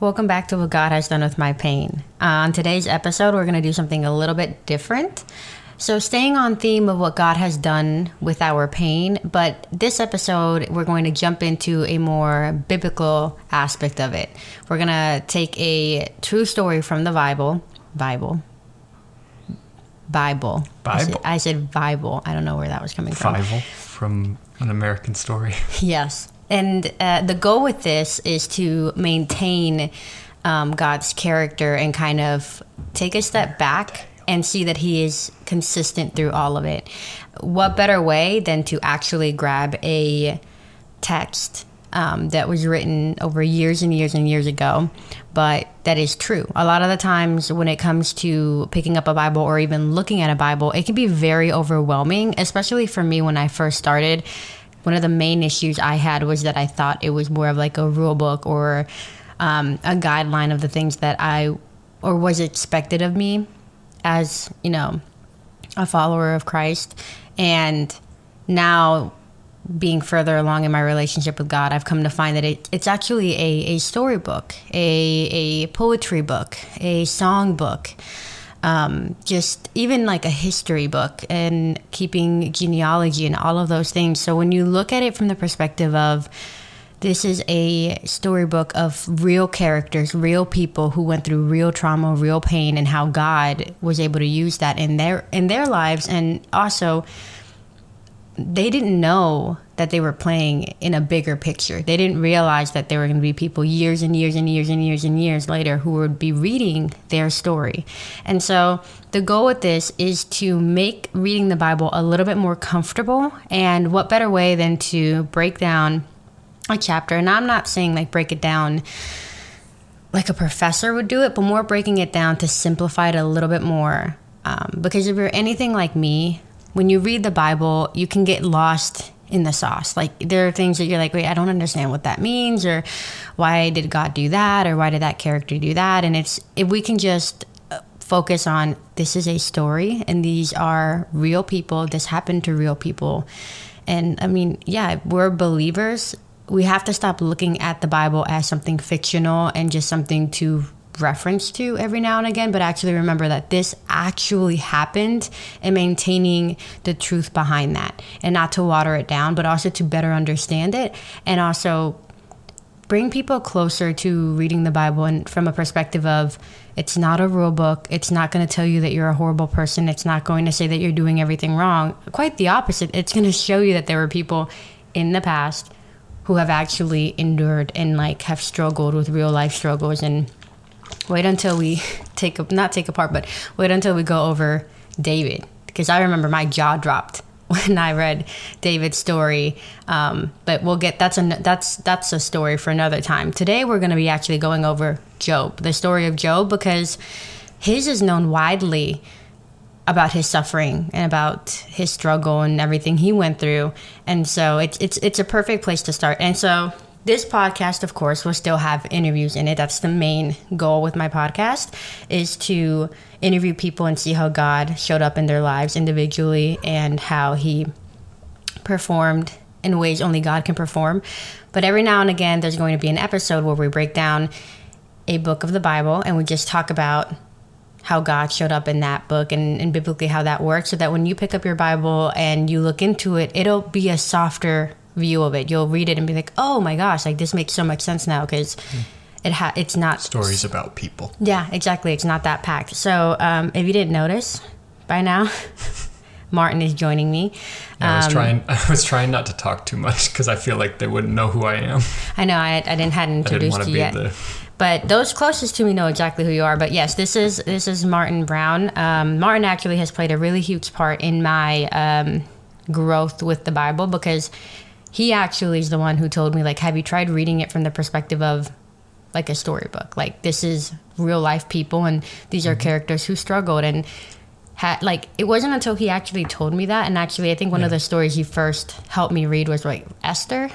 Welcome back to What God Has Done With My Pain. On today's episode, we're going to do something a little bit different. So staying on theme of what God has done with our pain, but this episode, we're going to jump into a more biblical aspect of it. We're going to take a true story from the Bible. I said Bible. I don't know where that was coming from. Bible from an American story. Yes. And the goal with this is to maintain God's character and kind of take a step back and see that he is consistent through all of it. What better way than to actually grab a text that was written over years and years and years ago, but that is true. A lot of the times when it comes to picking up a Bible or even looking at a Bible, it can be very overwhelming, especially for me when I first started. One of the main issues I had was that I thought it was more of like a rule book or a guideline of the things that was expected of me as, you know, a follower of Christ. And now being further along in my relationship with God, I've come to find that it's actually a storybook, a poetry book, a song book. Just even like a history book and keeping genealogy and all of those things. So when you look at it from the perspective of this is a storybook of real characters, real people who went through real trauma, real pain, and how God was able to use that in their lives. And also, they didn't know that they were playing in a bigger picture. They didn't realize that there were going to be people years and years and years and years and years later who would be reading their story. And so the goal with this is to make reading the Bible a little bit more comfortable. And what better way than to break down a chapter? And I'm not saying like break it down like a professor would do it, but more breaking it down to simplify it a little bit more. Because if you're anything like me, when you read the Bible, you can get lost in the sauce. Like there are things that you're like, wait, I don't understand what that means, or why did God do that, or why did that character do that? And it's, if we can just focus on this is a story and these are real people, this happened to real people. And I mean, yeah, we're believers. We have to stop looking at the Bible as something fictional and just something to reference to every now and again, but actually remember that this actually happened and maintaining the truth behind that and not to water it down, but also to better understand it and also bring people closer to reading the Bible and from a perspective of it's not a rule book. It's not going to tell you that you're a horrible person. It's not going to say that you're doing everything wrong. Quite the opposite. It's going to show you that there were people in the past who have actually endured and like have struggled with real life struggles. And wait until we wait until we go over David, because I remember my jaw dropped when I read David's story. But we'll get that's a story for another time. Today we're going to be actually going over Job, the story of Job, because his is known widely about his suffering and about his struggle and everything he went through, and so it's a perfect place to start. And so. This podcast, of course, will still have interviews in it. That's the main goal with my podcast, is to interview people and see how God showed up in their lives individually and how he performed in ways only God can perform. But every now and again, there's going to be an episode where we break down a book of the Bible and we just talk about how God showed up in that book and biblically how that works, so that when you pick up your Bible and you look into it, it'll be a softer view of it. You'll read it and be like, oh my gosh, like this makes so much sense now, because it's not stories about people. Yeah, exactly. It's not that packed. So if you didn't notice by now, Martin is joining me. Yeah, I was trying not to talk too much because I feel like they wouldn't know who I am. I know I hadn't introduced you yet. But those closest to me know exactly who you are. But yes, this is Martin Brown. Martin actually has played a really huge part in my growth with the Bible, because he actually is the one who told me, like, have you tried reading it from the perspective of like a storybook? Like, this is real life people and these are characters who struggled and had, like, it wasn't until he actually told me that. And actually, I think one of the stories he first helped me read was like Esther.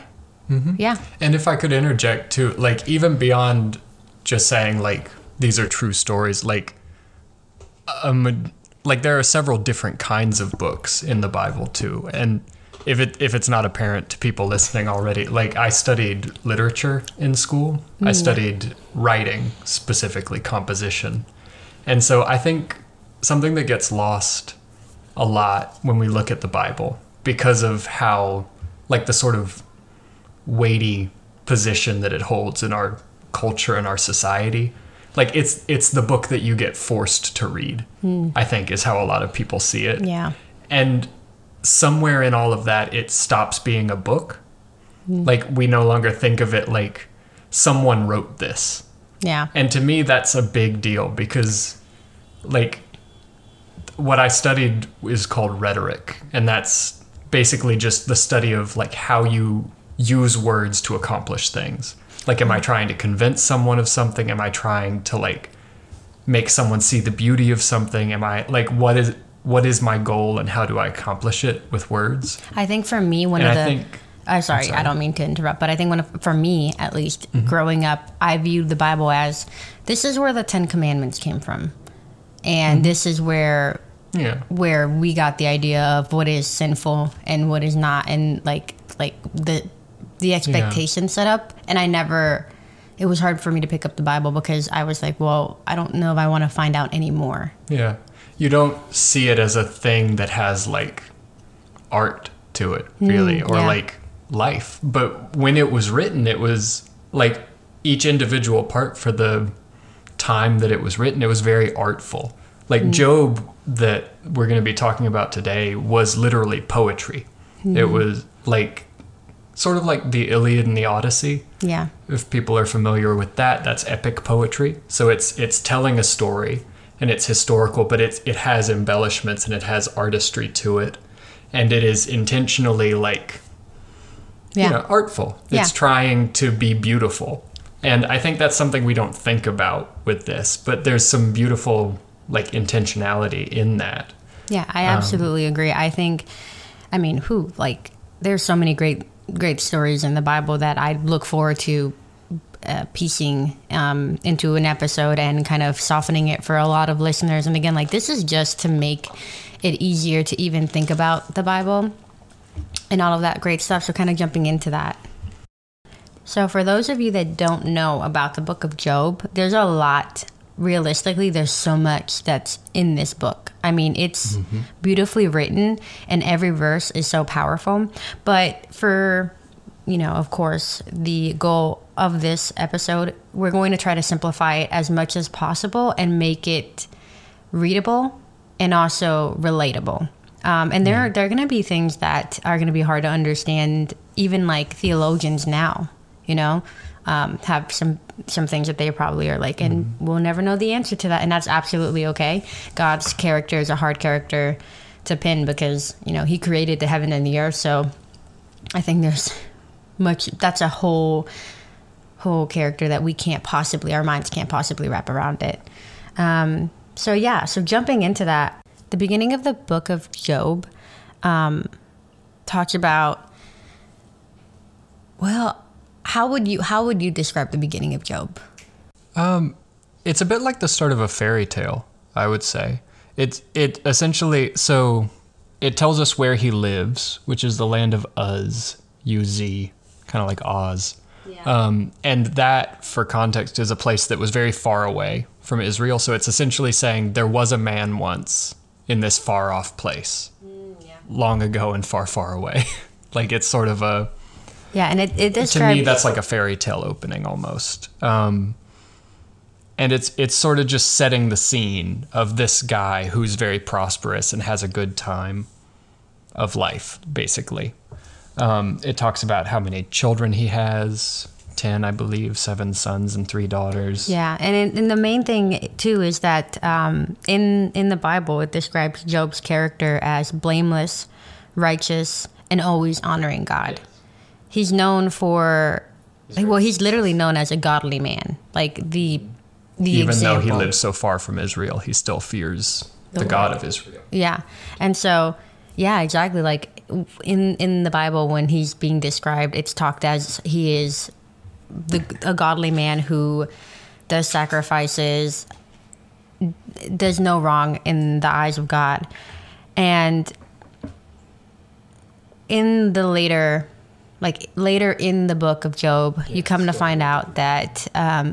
Mm-hmm. Yeah. And if I could interject too, like, even beyond just saying like, these are true stories, like there are several different kinds of books in the Bible too. And if it's not apparent to people listening already, like I studied literature in school. Mm. I studied writing, specifically composition. And so I think something that gets lost a lot when we look at the Bible, because of how, like, the sort of weighty position that it holds in our culture and our society, like it's the book that you get forced to read, I think is how a lot of people see it. Yeah. And somewhere in all of that, it stops being a book. Mm. Like, we no longer think of it like someone wrote this. Yeah. And to me, that's a big deal, because, like, what I studied is called rhetoric. And that's basically just the study of, like, how you use words to accomplish things. Like, am I trying to convince someone of something? Am I trying to, like, make someone see the beauty of something? Am I, like, what is my goal and how do I accomplish it with words? I think for me, I'm sorry, I don't mean to interrupt, but I think for me, at least, mm-hmm. growing up, I viewed the Bible as, this is where the 10 Commandments came from. And mm-hmm. this is where we got the idea of what is sinful and what is not, and like the expectation set up. And it was hard for me to pick up the Bible, because I was like, well, I don't know if I want to find out any more. Yeah. You don't see it as a thing that has, like, art to it, really, or like life. But when it was written, it was like each individual part for the time that it was written, it was very artful. Like Job, that we're going to be talking about today, was literally poetry. Mm. It was like sort of like the Iliad and the Odyssey. Yeah. If people are familiar with that, that's epic poetry. So it's telling a story. And it's historical, but it has embellishments and it has artistry to it. And it is intentionally, like, artful. Yeah. It's trying to be beautiful. And I think that's something we don't think about with this, but there's some beautiful, like, intentionality in that. Yeah, I absolutely agree. I think, I mean, there's so many great, great stories in the Bible that I look forward to piecing into an episode and kind of softening it for a lot of listeners. And again, like, this is just to make it easier to even think about the Bible and all of that great stuff. So kind of jumping into that. So for those of you that don't know about the book of Job, there's a lot. Realistically, there's so much that's in this book. I mean, it's mm-hmm. beautifully written and every verse is so powerful. But for, of course, the goal of this episode, we're going to try to simplify it as much as possible and make it readable and also relatable. And there are going to be things that are going to be hard to understand, even like theologians now, have some things that they probably are like, and we'll never know the answer to that. And that's absolutely okay. God's character is a hard character to pin because, he created the heaven and the earth. So I think there's much, that's a whole character that we can't possibly, our minds can't possibly wrap around it. So jumping into that, the beginning of the book of Job talks about, well, how would you describe the beginning of Job? It's a bit like the start of a fairy tale, I would say. It essentially, so it tells us where he lives, which is the land of Uz, U-Z, kind of like Oz. Yeah. And that, for context, is a place that was very far away from Israel. So it's essentially saying there was a man once in this far off place, long ago and far, far away. Like, it's sort of a... Yeah, and it describes... To me, that's like a fairy tale opening almost. And it's sort of just setting the scene of this guy who's very prosperous and has a good time of life, basically. It talks about how many children he has, 10, I believe, 7 sons and 3 daughters. Yeah, and the main thing, too, is that in the Bible, it describes Job's character as blameless, righteous, and always honoring God. He's known for, he's literally known as a godly man. Like, the example. Even though he lives so far from Israel, he still fears the God of Israel. Yeah, and so, yeah, exactly, like, in the Bible, when he's being described, it's talked as he is a godly man who does sacrifices, does no wrong in the eyes of God. And in the later, like later in the book of Job, yes, you come to find out that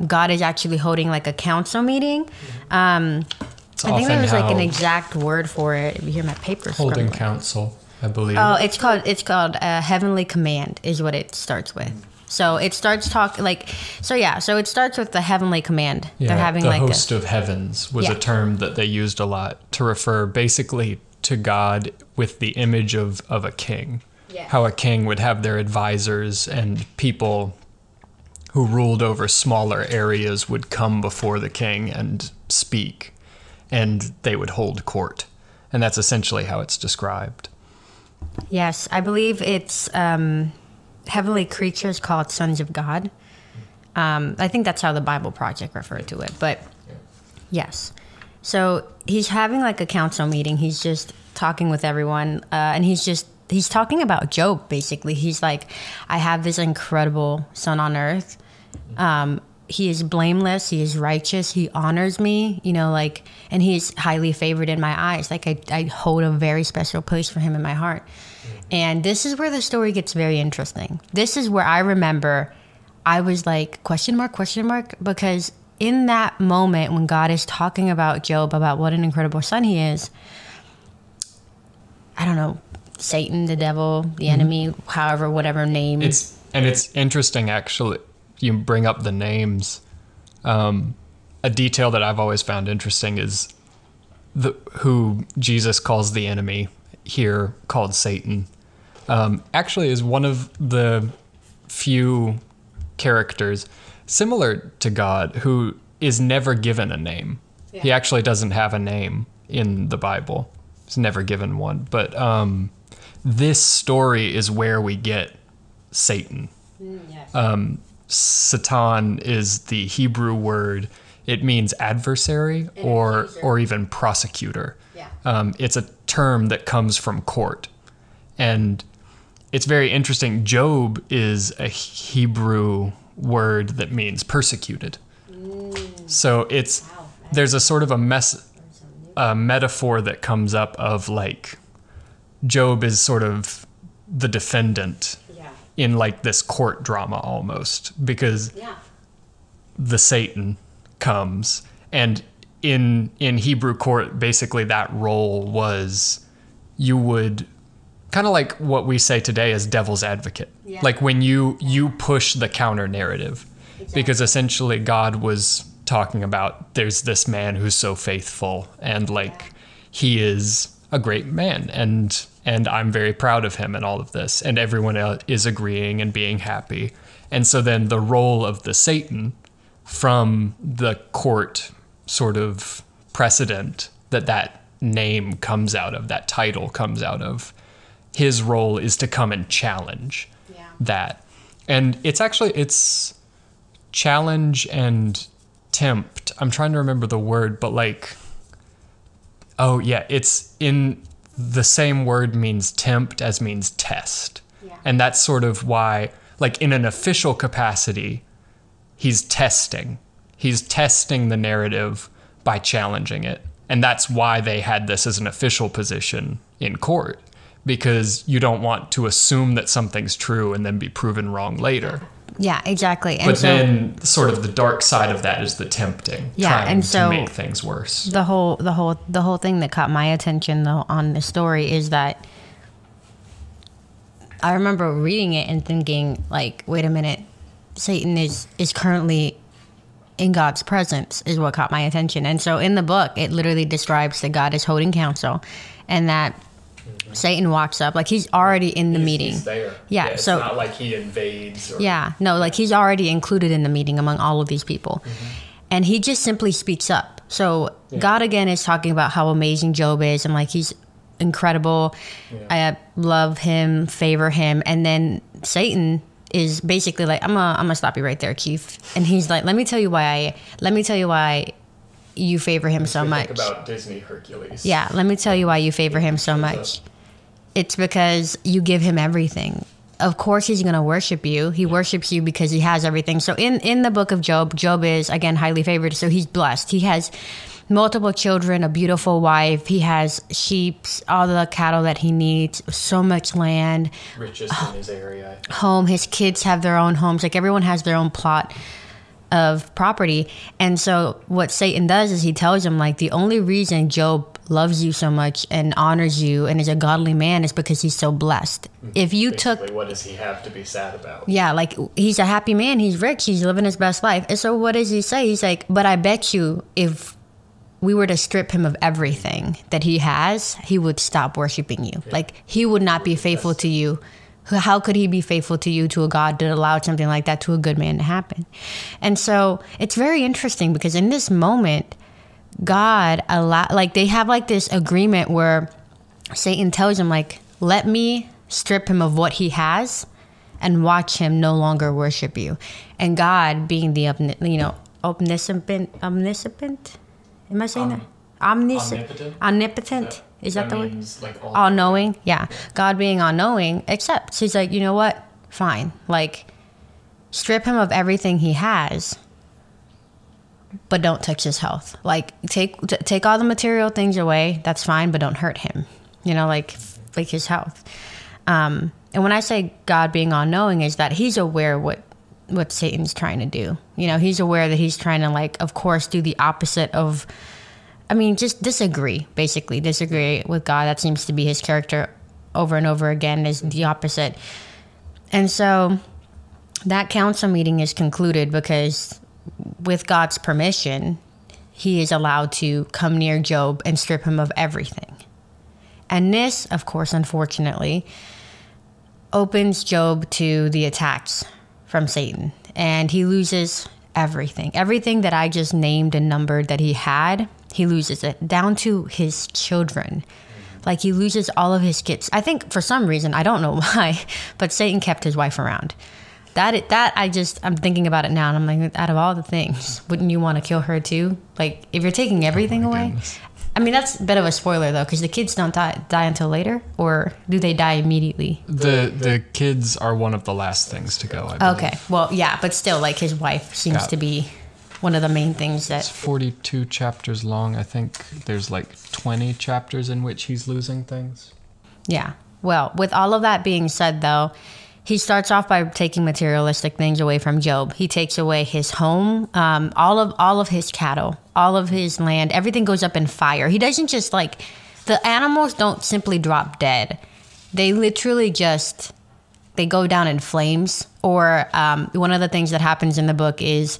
God is actually holding like a council meeting. I think there was like an exact word for it. If you hear my papers, holding council, I believe. Oh, it's called Heavenly Command is what it starts with. So it starts So it starts with the Heavenly Command. Yeah, they're having the host of heavens was a term that they used a lot to refer basically to God with the image of a king. Yeah. How a king would have their advisors and people who ruled over smaller areas would come before the king and speak, and they would hold court. And that's essentially how it's described. Yes, I believe it's heavenly creatures called sons of God. I think that's how the Bible Project referred to it, but yes. So he's having like a council meeting. He's just talking with everyone, and he's talking about Job, basically. He's like, I have this incredible son on earth. He is blameless. He is righteous. He honors me, and he is highly favored in my eyes. Like I hold a very special place for him in my heart. And this is where the story gets very interesting. This is where I remember I was like, question mark, because in that moment when God is talking about Job, about what an incredible son he is, I don't know, Satan, the devil, the enemy, however, whatever name. It's interesting, actually. You bring up the names. A detail that I've always found interesting is who Jesus calls the enemy here, called Satan, actually is one of the few characters similar to God who is never given a name. Yeah. He actually doesn't have a name in the Bible. He's never given one. But this story is where we get Satan. Yes. Satan is the Hebrew word. It means adversary or even prosecutor. Yeah. It's a term that comes from court. And it's very interesting. Job is a Hebrew word that means persecuted. So there's a sort of a metaphor that comes up of like Job is sort of the defendant in like this court drama almost, because the Satan comes, and in Hebrew court, basically that role was, you would kind of like what we say today as devil's advocate. Yeah. Like when you push the counter narrative, exactly. Because essentially God was talking about, there's this man who's so faithful and like he is a great man and I'm very proud of him and all of this, and everyone else is agreeing and being happy. And so then the role of the Satan from the court sort of precedent that name comes out of, that title comes out of, his role is to come and challenge that. And it's challenge and tempt. I'm trying to remember the word, but like, it's in the same word, means tempt as means test. Yeah. And that's sort of why, like in an official capacity, he's testing the narrative by challenging it. And that's why they had this as an official position in court, because you don't want to assume that something's true and then be proven wrong later. Yeah, exactly. And then sort of the dark side of that is the tempting, to make things worse. The whole thing that caught my attention though on the story is that I remember reading it and thinking like, wait a minute, Satan is currently in God's presence is what caught my attention. And so in the book, it literally describes that God is holding counsel and that Satan walks up, like he's already in the meeting. He's there. Yeah, it's not like he invades. Or, like he's already included in the meeting among all of these people. Mm-hmm. And he just simply speaks up. So God again is talking about how amazing Job is and like he's incredible. Yeah. I love him, favor him. And then Satan is basically like, I'm gonna stop you right there, Keith. And he's like, let me tell you why you favor him so much. Think about Disney Hercules. Yeah, let me tell you why you favor him so much. It's because you give him everything. Of course he's going to worship you. He worships you because he has everything. So in the book of Job, Job is, again, highly favored, so he's blessed. He has multiple children, a beautiful wife. He has sheep, all the cattle that he needs, so much land. Richest in his area. Home. His kids have their own homes. Like, everyone has their own plot of property. And so what Satan does is he tells him, like, the only reason Job loves you so much and honors you and is a godly man is because he's so blessed. If you basically took, what does he have to be sad about? Yeah, like, he's a happy man, he's rich, he's living his best life. And so what does he say? He's like, but I bet you if we were to strip him of everything that he has, he would stop worshiping you. Yeah. Like, he would not be faithful to you. How could he be faithful to you, to a God that allowed something like that to a good man to happen? And so it's very interesting because in this moment, God allowed, like, they have like this agreement where Satan tells him, like, let me strip him of what he has and watch him no longer worship you. And God, being the omniscient, am I saying that? Omnipotent. Is that the word? Like, all-knowing. Yeah. God being all-knowing accepts. He's like, you know what? Fine. Like, strip him of everything he has, but don't touch his health. Like, take all the material things away. That's fine, but don't hurt him. You know, like his health. And when I say God being all-knowing, is that he's aware what Satan's trying to do. You know, he's aware that he's trying to, like, of course, do the opposite of... I mean, just disagree, basically. Disagree with God. That seems to be his character over and over again, is the opposite. And so that council meeting is concluded because with God's permission, he is allowed to come near Job and strip him of everything. And this, of course, unfortunately, opens Job to the attacks from Satan. And he loses everything. Everything that I just named and numbered that he had, he loses it, down to his children. Like, he loses all of his kids. I think for some reason, I don't know why, but Satan kept his wife around. I'm thinking about it now, and I'm like, out of all the things, wouldn't you want to kill her too? Like, if you're taking everything away. I mean, that's a bit of a spoiler though, because the kids don't die until later, or do they die immediately? The kids are one of the last things to go, I believe. Okay, well, yeah, but still, like, his wife seems to be one of the main things that... It's 42 chapters long. I think there's like 20 chapters in which he's losing things. Yeah. Well, with all of that being said, though, he starts off by taking materialistic things away from Job. He takes away his home, all of his cattle, all of his land. Everything goes up in fire. He doesn't just, like... The animals don't simply drop dead. They literally just... They go down in flames. Or one of the things that happens in the book is...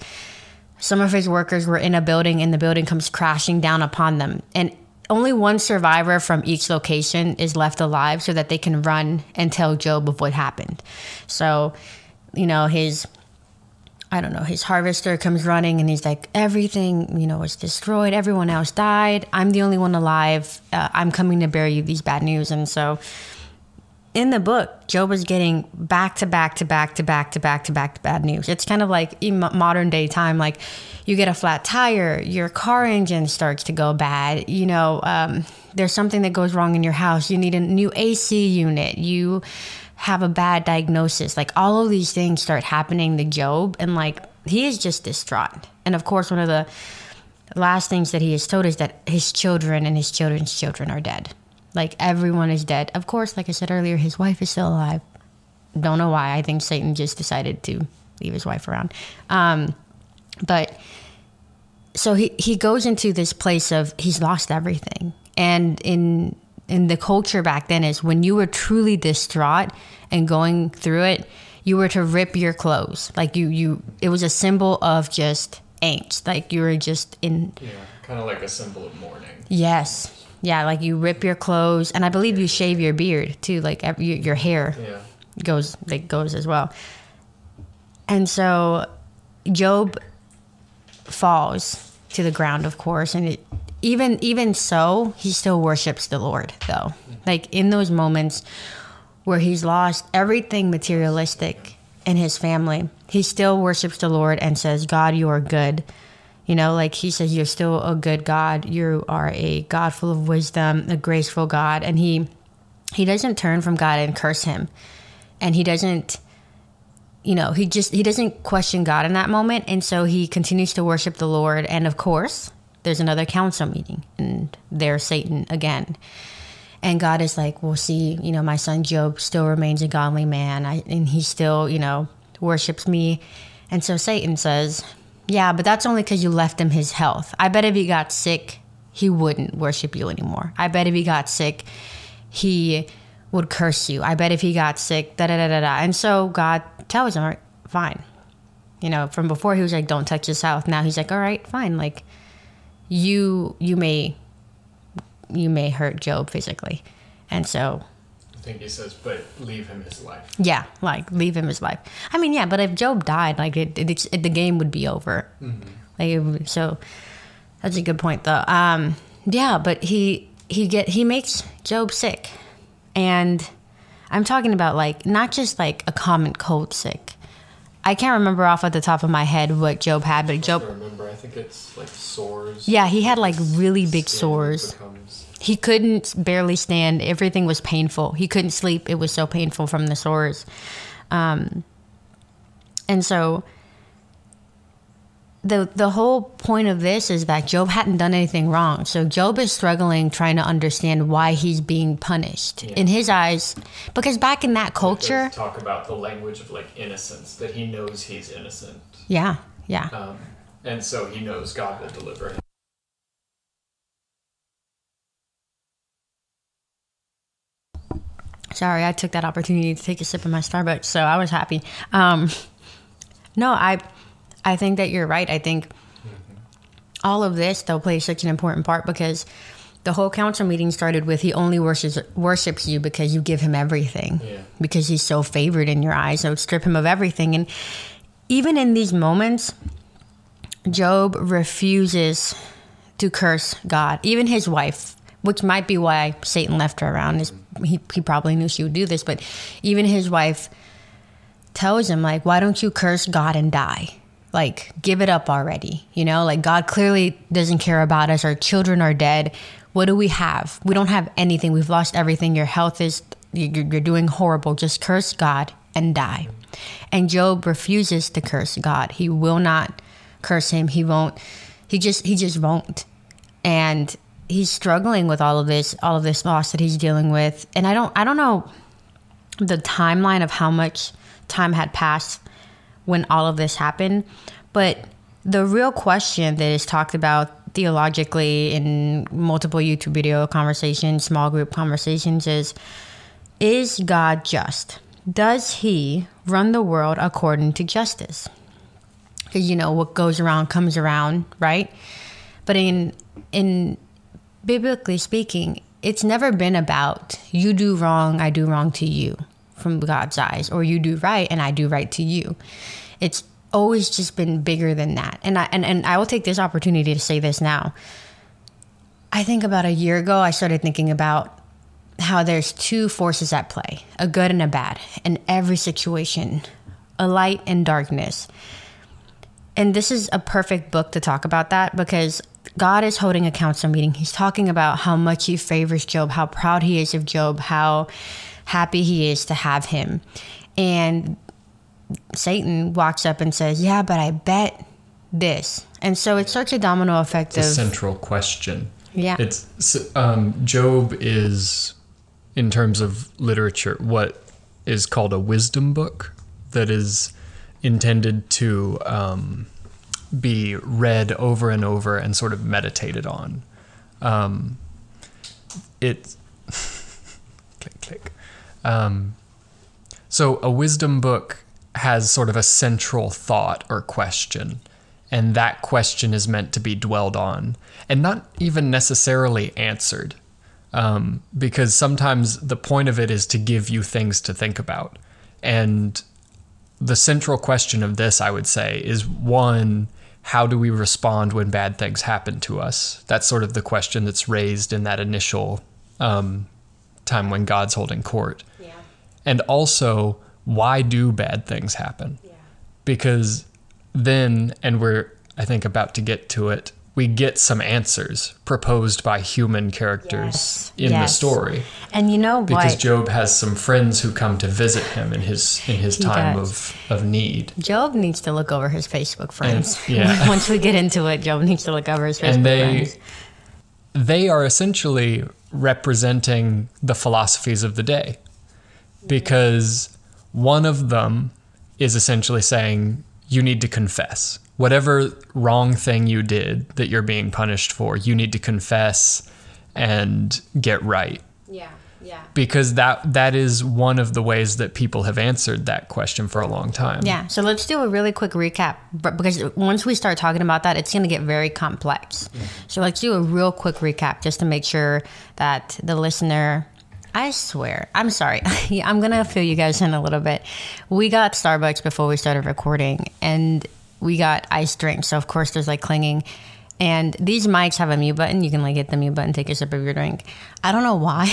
Some of his workers were in a building, and the building comes crashing down upon them. And only one survivor from each location is left alive so that they can run and tell Job of what happened. So, you know, his harvester comes running, and he's like, everything, you know, was destroyed. Everyone else died. I'm the only one alive. I'm coming to bear you these bad news. And so in the book, Job is getting back to back bad news. It's kind of like in modern day time, like you get a flat tire, your car engine starts to go bad. You know, there's something that goes wrong in your house. You need a new AC unit. You have a bad diagnosis. Like, all of these things start happening to Job, and like, he is just distraught. And of course, one of the last things that he is told is that his children and his children's children are dead. Like, everyone is dead. Of course, like I said earlier, his wife is still alive. Don't know why. I think Satan just decided to leave his wife around. But so he goes into this place of he's lost everything. And in the culture back then is when you were truly distraught and going through it, you were to rip your clothes. Like, it was a symbol of just angst. Like, you were just in... Yeah, kind of like a symbol of mourning. Yes. Yeah, like you rip your clothes, and I believe you shave your beard too. Like your hair goes as well. And so Job falls to the ground, of course, and even so, he still worships the Lord, though. Like in those moments where he's lost everything materialistic in his family, he still worships the Lord and says, "God, you are good." You know, like he says, you're still a good God. You are a God full of wisdom, a graceful God. And he doesn't turn from God and curse him. And he doesn't, you know, he doesn't question God in that moment. And so he continues to worship the Lord. And of course, there's another council meeting and there's Satan again. And God is like, well, see, you know, my son Job still remains a godly man, and he still, you know, worships me. And so Satan says, yeah, but that's only because you left him his health. I bet if he got sick, he wouldn't worship you anymore. I bet if he got sick, he would curse you. I bet if he got sick, da-da-da-da-da. And so God tells him, all right, fine. You know, from before he was like, don't touch his health. Now he's like, all right, fine. Like, you may hurt Job physically. And so I think he says, but leave him his life. Yeah, like, leave him his life. I mean, yeah, but if Job died, like, the game would be over. Mm-hmm. Like, so that's a good point, though. Yeah, but he makes Job sick. And I'm talking about, like, not just, like, a common cold sick. I can't remember off at the top of my head what Job had, but Job... I think it's, like, sores. Yeah, he had, like, really big sores. He couldn't barely stand. Everything was painful. He couldn't sleep. It was so painful from the sores. And so... The whole point of this is that Job hadn't done anything wrong. So Job is struggling, trying to understand why he's being punished. Yeah. In his eyes, because back in that culture... Talk about the language of, like, innocence, that he knows he's innocent. Yeah, yeah. And so he knows God will deliver him. Sorry, I took that opportunity to take a sip of my Starbucks, so I was happy. No, I think that you're right. I think all of this, though, plays such an important part, because the whole council meeting started with, he only worships you because you give him everything, yeah, because he's so favored in your eyes. So strip him of everything. And even in these moments, Job refuses to curse God, even his wife, which might be why Satan left her around. He probably knew she would do this, but even his wife tells him, like, why don't you curse God and die? Like, give it up already, you know? Like, God clearly doesn't care about us. Our children are dead. What do we have? We don't have anything. We've lost everything. Your health is, you're doing horrible. Just curse God and die. And Job refuses to curse God. He will not curse him. He won't. He just won't. And he's struggling with all of this loss that he's dealing with. And I don't know the timeline of how much time had passed when all of this happened. But the real question that is talked about theologically in multiple YouTube video conversations, small group conversations, is God just? Does he run the world according to justice? Because, you know, what goes around comes around, right? But in biblically speaking, it's never been about you do wrong, I do wrong to you from God's eyes, or you do right and I do right to you. It's always just been bigger than that. And I will take this opportunity to say this now. I think about a year ago, I started thinking about how there's two forces at play, a good and a bad, in every situation, a light and darkness. And this is a perfect book to talk about that, because God is holding a council meeting. He's talking about how much he favors Job, how proud he is of Job, how happy he is to have him. And Satan walks up and says, yeah, but I bet this. And so it's such a domino effect. It's a central question. Yeah. It's Job is, in terms of literature, what is called a wisdom book that is intended to be read over and over and sort of meditated on. It's click, click. So a wisdom book has sort of a central thought or question, and that question is meant to be dwelled on and not even necessarily answered, because sometimes the point of it is to give you things to think about. And the central question of this, I would say, is one, how do we respond when bad things happen to us? That's sort of the question that's raised in that initial time when God's holding court. Yeah. And also, why do bad things happen? Yeah. Because then, and we're, I think, about to get to it, we get some answers proposed by human characters in the story. And you know what? Because Job has some friends who come to visit him in his time of need. Job needs to look over his Facebook friends. Once we get into it, Job needs to look over his Facebook friends. They are essentially representing the philosophies of the day, because one of them is essentially saying you need to confess. Whatever wrong thing you did that you're being punished for, you need to confess and get right. Yeah. Because that is one of the ways that people have answered that question for a long time. Yeah. So let's do a really quick recap, because once we start talking about that, it's going to get very complex. Yeah. So let's do a real quick recap just to make sure that the listener, I swear, I'm sorry. I'm going to fill you guys in a little bit. We got Starbucks before we started recording, and we got ice drinks. So of course there's like clinging. And these mics have a mute button. You can like hit the mute button, take a sip of your drink. I don't know why.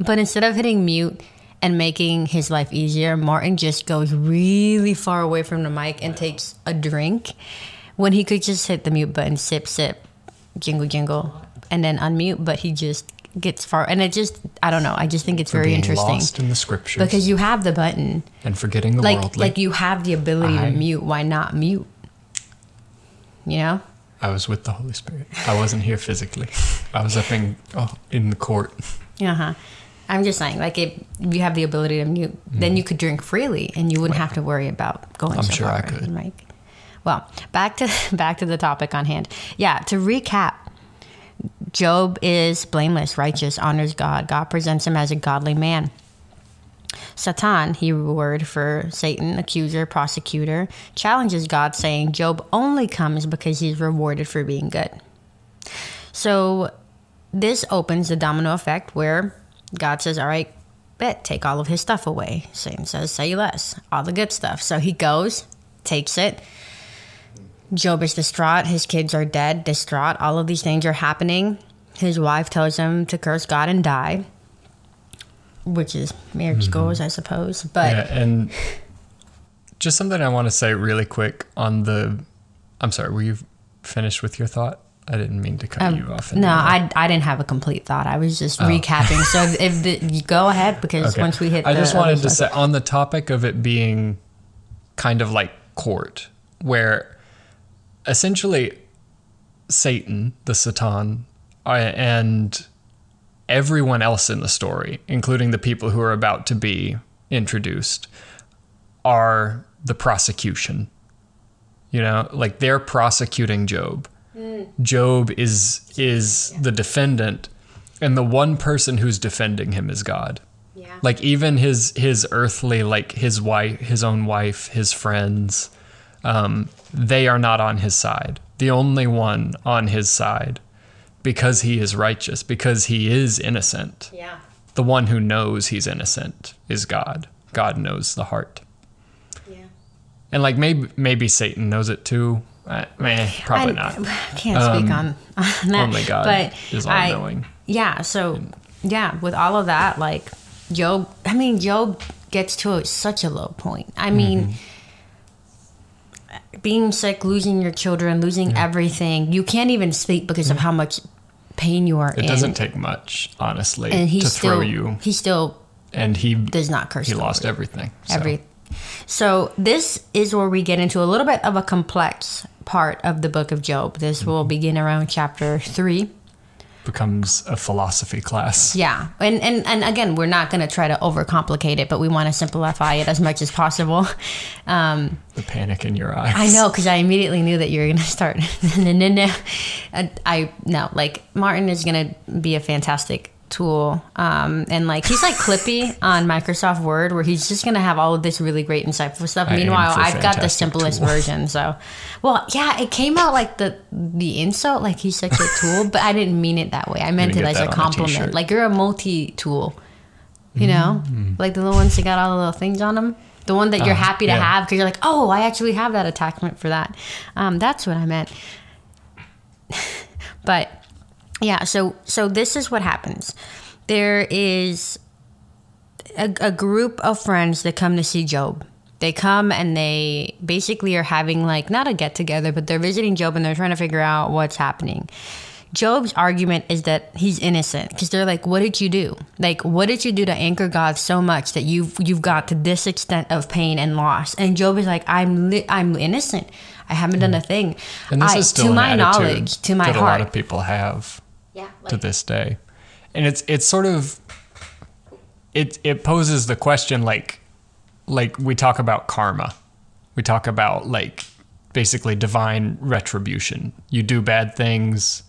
But instead of hitting mute and making his life easier, Martin just goes really far away from the mic and takes a drink when he could just hit the mute button, sip, sip, jingle, jingle, and then unmute. But he just gets far. And it just, I don't know. I just think it's very interesting. Lost in the scriptures. Because you have the button. And forgetting the worldly. Like you have the ability to mute. Why not mute? You know? I was with the Holy Spirit. I wasn't here physically. I was up in the court. Uh-huh. I'm just saying, like, if you have the ability to mute, then you could drink freely, and you wouldn't have to worry about going. I'm so sure far, I could. Right? Well, back to the topic on hand. Yeah, to recap, Job is blameless, righteous, honors God. God presents him as a godly man. Satan, Hebrew word for Satan, accuser, prosecutor, challenges God, saying Job only comes because he's rewarded for being good. So this opens the domino effect where God says, all right, bet, take all of his stuff away. Satan says, say less, all the good stuff. So he goes, takes it. Job is distraught. His kids are dead, distraught. All of these things are happening. His wife tells him to curse God and die, which is marriage goals, I suppose. But and just something I want to say really quick on the, I'm sorry, were you finished with your thought? I didn't mean to cut you off. No, I didn't have a complete thought. I was just recapping. So if go ahead, because once we hit I just wanted to say, on the topic of it being kind of like court, where essentially Satan and everyone else in the story, including the people who are about to be introduced, are the prosecution. You know, like they're prosecuting Job. Job is the defendant, and the one person who's defending him is God. Yeah. Like even his earthly, like his wife, his own wife, his friends, they are not on his side. The only one on his side, because he is righteous, because he is innocent. Yeah. The one who knows he's innocent is God. God knows the heart. Yeah. And like maybe Satan knows it too. Probably not. I can't speak on that. Only God is all-knowing. Yeah, so, yeah, with all of that, like, Job gets to such a low point. I mean, being sick, losing your children, losing everything. You can't even speak because of how much pain you are in. It doesn't take much, honestly, throw you. He still does not curse. He lost everything. So. So this is where we get into a little bit of a complex part of the book of Job. This will begin around chapter 3. Becomes a philosophy class. Yeah. And again, we're not going to try to overcomplicate it, but we want to simplify it as much as possible. The panic in your eyes. I know, because I immediately knew that you were going to start. Martin is going to be a fantastic tool, and like he's like Clippy on Microsoft Word, where he's just gonna have all of this really great insightful stuff. Meanwhile, I've got the simplest version. So, it came out like the insult, like he's such a tool, but I didn't mean it that way. I meant it as a compliment. Like you're a multi-tool, you know, like the little ones that got all the little things on them. The one that you're happy to have because you're like, oh, I actually have that attachment for that. That's what I meant. But. Yeah, so this is what happens. There is a group of friends that come to see Job. They come and they basically are having like not a get together, but they're visiting Job and they're trying to figure out what's happening. Job's argument is that he's innocent because they're like, what did you do? Like, what did you do to anger God so much that you've got to this extent of pain and loss? And Job is like, I'm innocent. I haven't done a thing. And this is still to my knowledge, to my heart. That a lot of people have to this day. And it's sort of, it poses the question, like we talk about karma. We talk about like basically divine retribution. You do bad things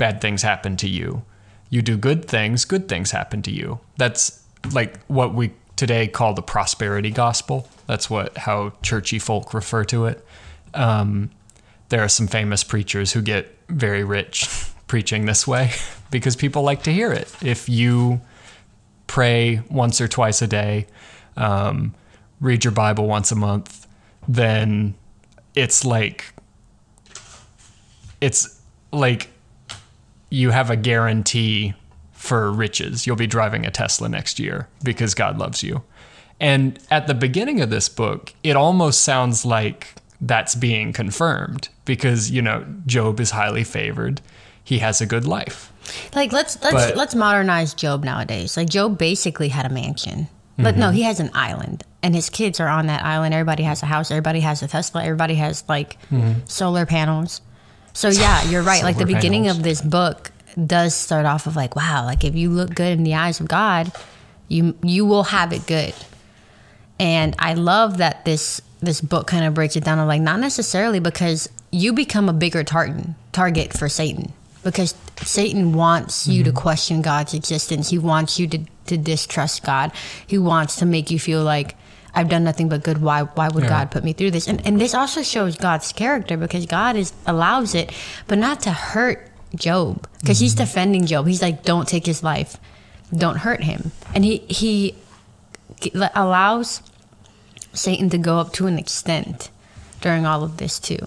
happen to you. You do good things happen to you. That's like what we today call the prosperity gospel. That's how churchy folk refer to it. There are some famous preachers who get very rich preaching this way because people like to hear it. If you pray once or twice a day, read your Bible once a month, then it's like you have a guarantee for riches. You'll be driving a Tesla next year because God loves you. And at the beginning of this book, it almost sounds like that's being confirmed because, you know, Job is highly favored. He has a good life. Like, let's modernize Job nowadays. Like, Job basically had a mansion. But no, he has an island, and his kids are on that island. Everybody has a house. Everybody has a Tesla. Everybody has, like, solar panels. So, yeah, you're right. Like, the beginning of this book does start off of, like, wow, like, if you look good in the eyes of God, you will have it good. And I love that this book kind of breaks it down. I'm like, not necessarily, because you become a bigger target for Satan. Because Satan wants you to question God's existence. He wants you to distrust God. He wants to make you feel like, I've done nothing but good. Why would God put me through this? And this also shows God's character, because God allows it, but not to hurt Job, because he's defending Job. He's like, don't take his life. Don't hurt him. And he allows Satan to go up to an extent during all of this too.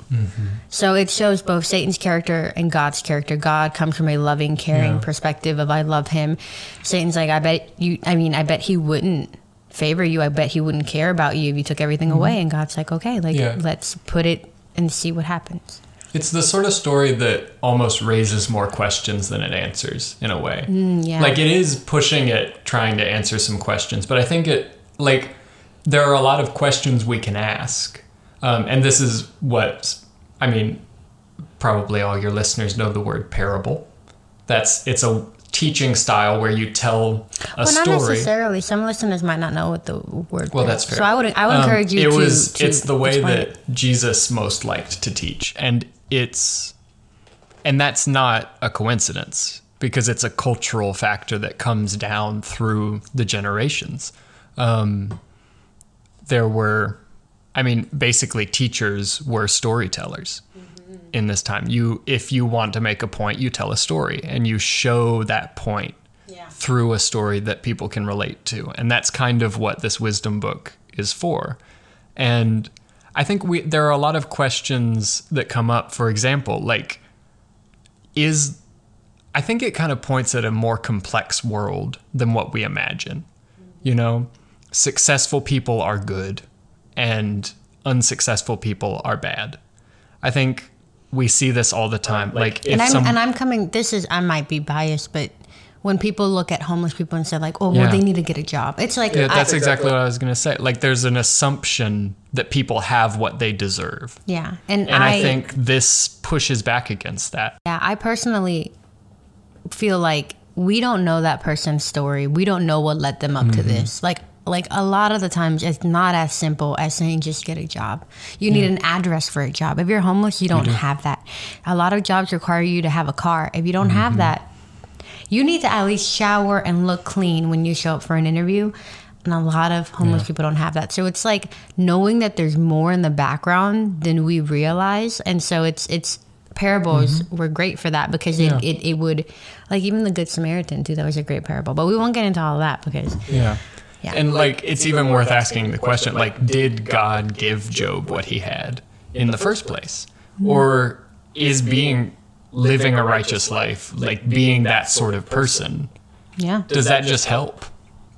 So it shows both Satan's character and God's character. God comes from a loving, caring perspective of, I love him. Satan's like, I bet he wouldn't favor you. I bet he wouldn't care about you if you took everything away. And God's like, okay, like let's put it and see what happens. It's the sort of story that almost raises more questions than it answers in a way. Like, it is pushing it, trying to answer some questions, but I think it, like, there are a lot of questions we can ask. And this is what, I mean, probably all your listeners know the word parable. It's a teaching style where you tell a story. Well, not necessarily. Some listeners might not know what the word is. That's fair. So I would encourage you to It's the way that Jesus most liked to teach. And that's not a coincidence, because it's a cultural factor that comes down through the generations. Basically teachers were storytellers in this time. If you want to make a point, you tell a story, and you show that point through a story that people can relate to. And that's kind of what this wisdom book is for. And I think there are a lot of questions that come up. For example, like, I think it kind of points at a more complex world than what we imagine. You know, successful people are good, and unsuccessful people are bad. I think we see this all the time. Like, I might be biased, but when people look at homeless people and say, like, oh, well, they need to get a job. It's like, that's exactly what I was going to say. Like, there's an assumption that people have what they deserve. Yeah. And I think this pushes back against that. Yeah. I personally feel like we don't know that person's story. We don't know what led them up to this. Like, a lot of the times, it's not as simple as saying just get a job. You need an address for a job. If you're homeless, you don't have that. A lot of jobs require you to have a car. If you don't have that, you need to at least shower and look clean when you show up for an interview. And a lot of homeless people don't have that. So it's like knowing that there's more in the background than we realize. And so it's parables were great for that, because it would, like, even the Good Samaritan too, that was a great parable. But we won't get into all that, because... Yeah. And like, it's even worth asking the question, like, did God give Job what he had in the first place? Or is living a righteous life, like being that sort of person, does that just help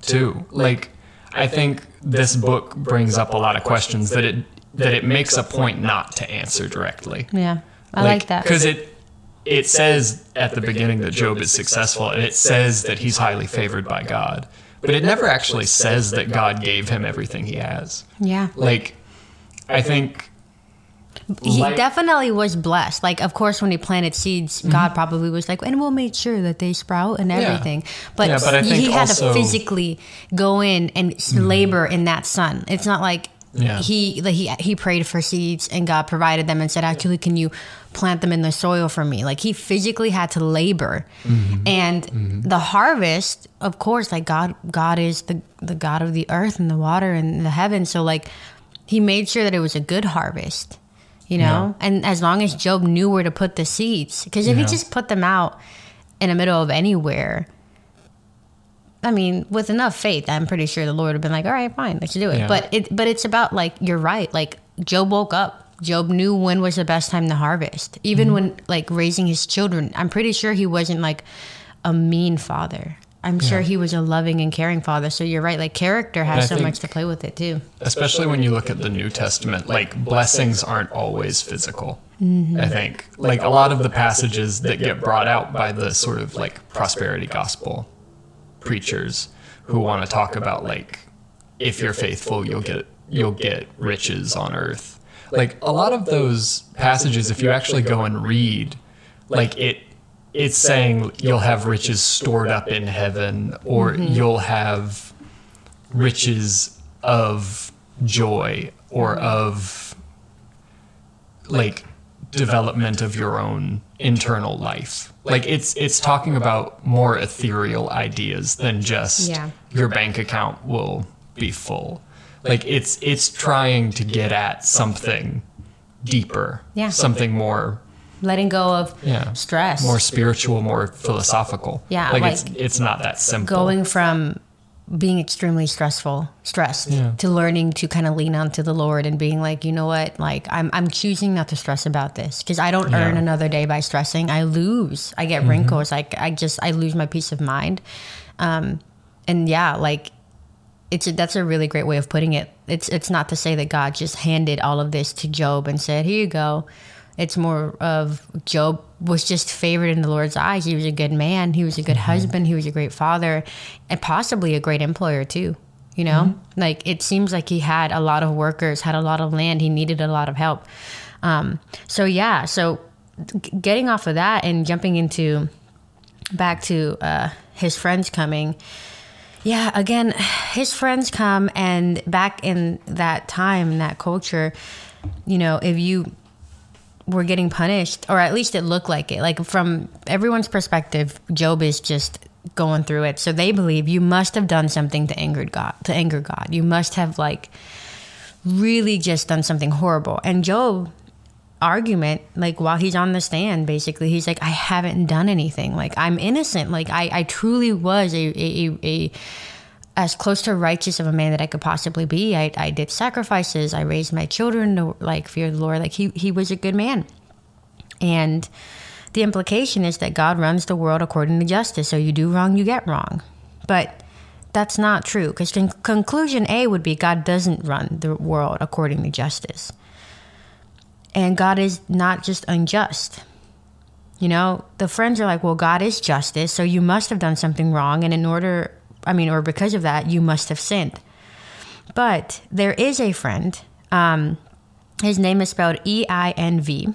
too? Like, I think this book brings up a lot of questions that it makes a point not to answer directly. Yeah, I like that. Because it says at the beginning that Job is successful, and it says that he's highly favored by God. But it never actually says that God gave him everything he has. Yeah. Like, I think... He definitely was blessed. Like, of course, when he planted seeds, mm-hmm. God probably was like, and we'll make sure that they sprout and everything. Yeah. But I think he had to physically go in and labor in that sun. It's not like... Yeah. He prayed for seeds and God provided them and said, actually, can you plant them in the soil for me? Like, he physically had to labor, mm-hmm. and mm-hmm. the harvest, of course, like God is the God of the earth and the water and the heavens. So like, he made sure that it was a good harvest, you know, yeah. and as long as Job knew where to put the seeds, because if he just put them out in the middle of anywhere, I mean, with enough faith, I'm pretty sure the Lord would have been like, all right, fine, let's do it. Yeah. But it's about, like, you're right. Like, Job woke up. Job knew when was the best time to harvest. Even mm-hmm. when, like, raising his children, I'm pretty sure he wasn't, like, a mean father. I'm sure he was a loving and caring father. So you're right. Like, character has so much to play with it, too. Especially when you look at the New Testament, like, blessings aren't always physical. Mm-hmm. I think, like, a lot of the passages that get brought out by the sort of, like, prosperity gospel preachers who want to talk about, like, if you're faithful, you'll get riches on earth. Like, a lot of those passages, if you actually go and read, like, it's saying you'll have riches stored up in heaven, or mm-hmm. you'll have riches of joy, or of, like, development of your own internal life. Like, it's talking about more ethereal ideas than just your bank account will be full. Like, it's trying to get at something deeper, something more, letting go of stress, more spiritual, more philosophical. Like it's not that simple. Going from being extremely stressed to learning to kind of lean on to the Lord and being like, you know what, like, I'm choosing not to stress about this, because I don't earn another day by stressing. I get wrinkles. Like, I lose my peace of mind. Like, that's a really great way of putting it. It's not to say that God just handed all of this to Job and said, here you go. It's more of Job was just favored in the Lord's eyes. He was a good man. He was a good husband. He was a great father, and possibly a great employer too. You know, like, it seems like he had a lot of workers, had a lot of land. He needed a lot of help. So getting off of that and jumping into back to his friends coming. Yeah, again, his friends come, and back in that time, that culture, you know, if you... we're getting punished, or at least it looked like it. Like, from everyone's perspective, Job is just going through it. So they believe you must have done something to anger God. You must have, like, really just done something horrible. And Job argument, like, while he's on the stand, basically, he's like, I haven't done anything. Like, I'm innocent. Like, I truly was as close to righteous of a man that I could possibly be. I did sacrifices. I raised my children to, like, fear the Lord. Like, he was a good man. And the implication is that God runs the world according to justice. So you do wrong, you get wrong. But that's not true, because conclusion A would be God doesn't run the world according to justice. And God is not just unjust. You know, the friends are like, well, God is justice, so you must have done something wrong. And because of that, you must have sinned. But there is a friend. His name is spelled E-I-N-V.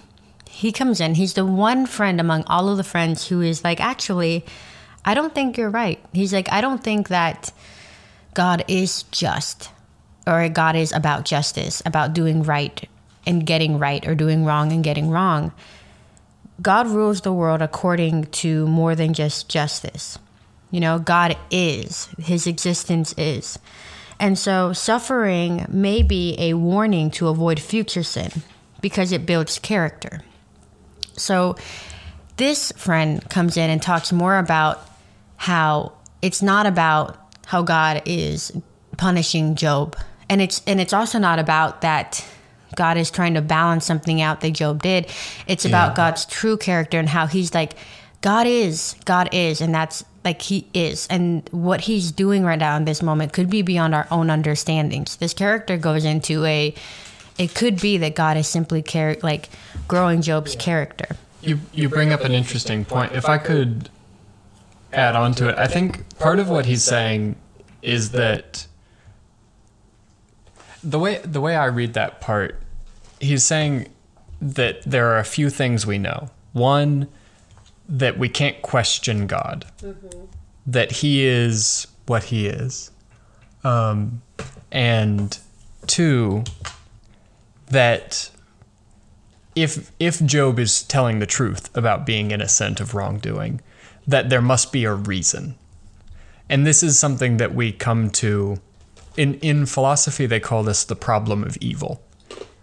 He comes in. He's the one friend among all of the friends who is like, actually, I don't think you're right. He's like, I don't think that God is just, or God is about justice, about doing right and getting right, or doing wrong and getting wrong. God rules the world according to more than just justice. You know, God is, his existence is. And so suffering may be a warning to avoid future sin, because it builds character. So this friend comes in and talks more about how it's not about how God is punishing Job. And it's also not about that God is trying to balance something out that Job did. It's about God's true character, and how he's like, God is, and that's like he is, and what he's doing right now in this moment could be beyond our own understandings. This character goes into it could be that God is simply growing Job's character. You bring up an interesting point. If I could add on to it, I think part of what he's saying is that the way I read that part, he's saying that there are a few things we know. One, that we can't question God, mm-hmm. that he is what he is. And two, that if Job is telling the truth about being innocent of wrongdoing, that there must be a reason. And this is something that we come to in philosophy. They call this the problem of evil.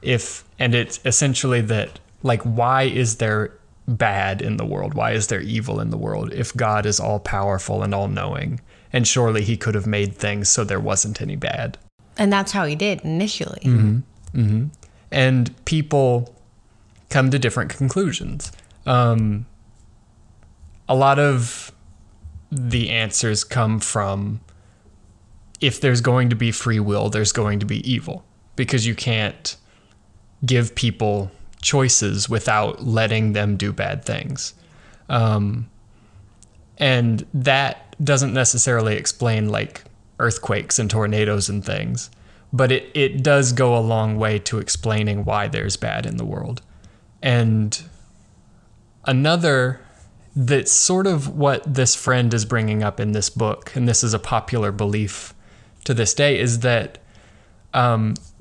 And it's essentially that, why is there bad in the world? Why is there evil in the world if God is all powerful and all knowing? And surely he could have made things so there wasn't any bad. And that's how he did initially. Mm-hmm. Mm-hmm. And people come to different conclusions. A lot of the answers come from, if there's going to be free will, there's going to be evil, because you can't give people choices without letting them do bad things. And that doesn't necessarily explain earthquakes and tornadoes and things, but it does go a long way to explaining why there's bad in the world. And another, that's sort of what this friend is bringing up in this book, and this is a popular belief to this day, is that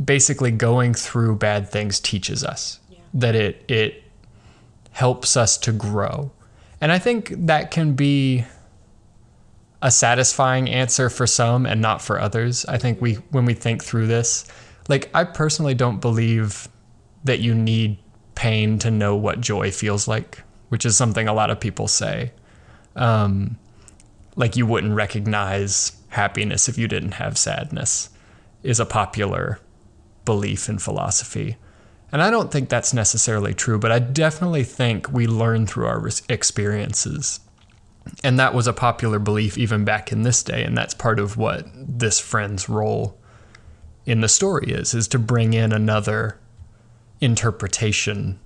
basically going through bad things teaches us, that it helps us to grow. And I think that can be a satisfying answer for some and not for others. I think when we think through this, I personally don't believe that you need pain to know what joy feels like, which is something a lot of people say. You wouldn't recognize happiness if you didn't have sadness, is a popular belief in philosophy. And I don't think that's necessarily true, but I definitely think we learn through our experiences. And that was a popular belief even back in this day, and that's part of what this friend's role in the story is to bring in another interpretation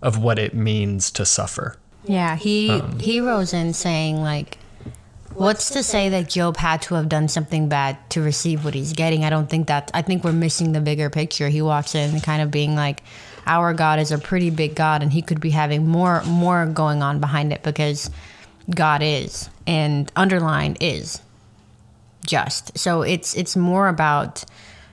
of what it means to suffer. Yeah, he rose in saying, what's to say that Job had to have done something bad to receive what he's getting? I think we're missing the bigger picture. He walks in kind of being our God is a pretty big God, and he could be having more going on behind it, because God is, and underlined is, just. So it's more about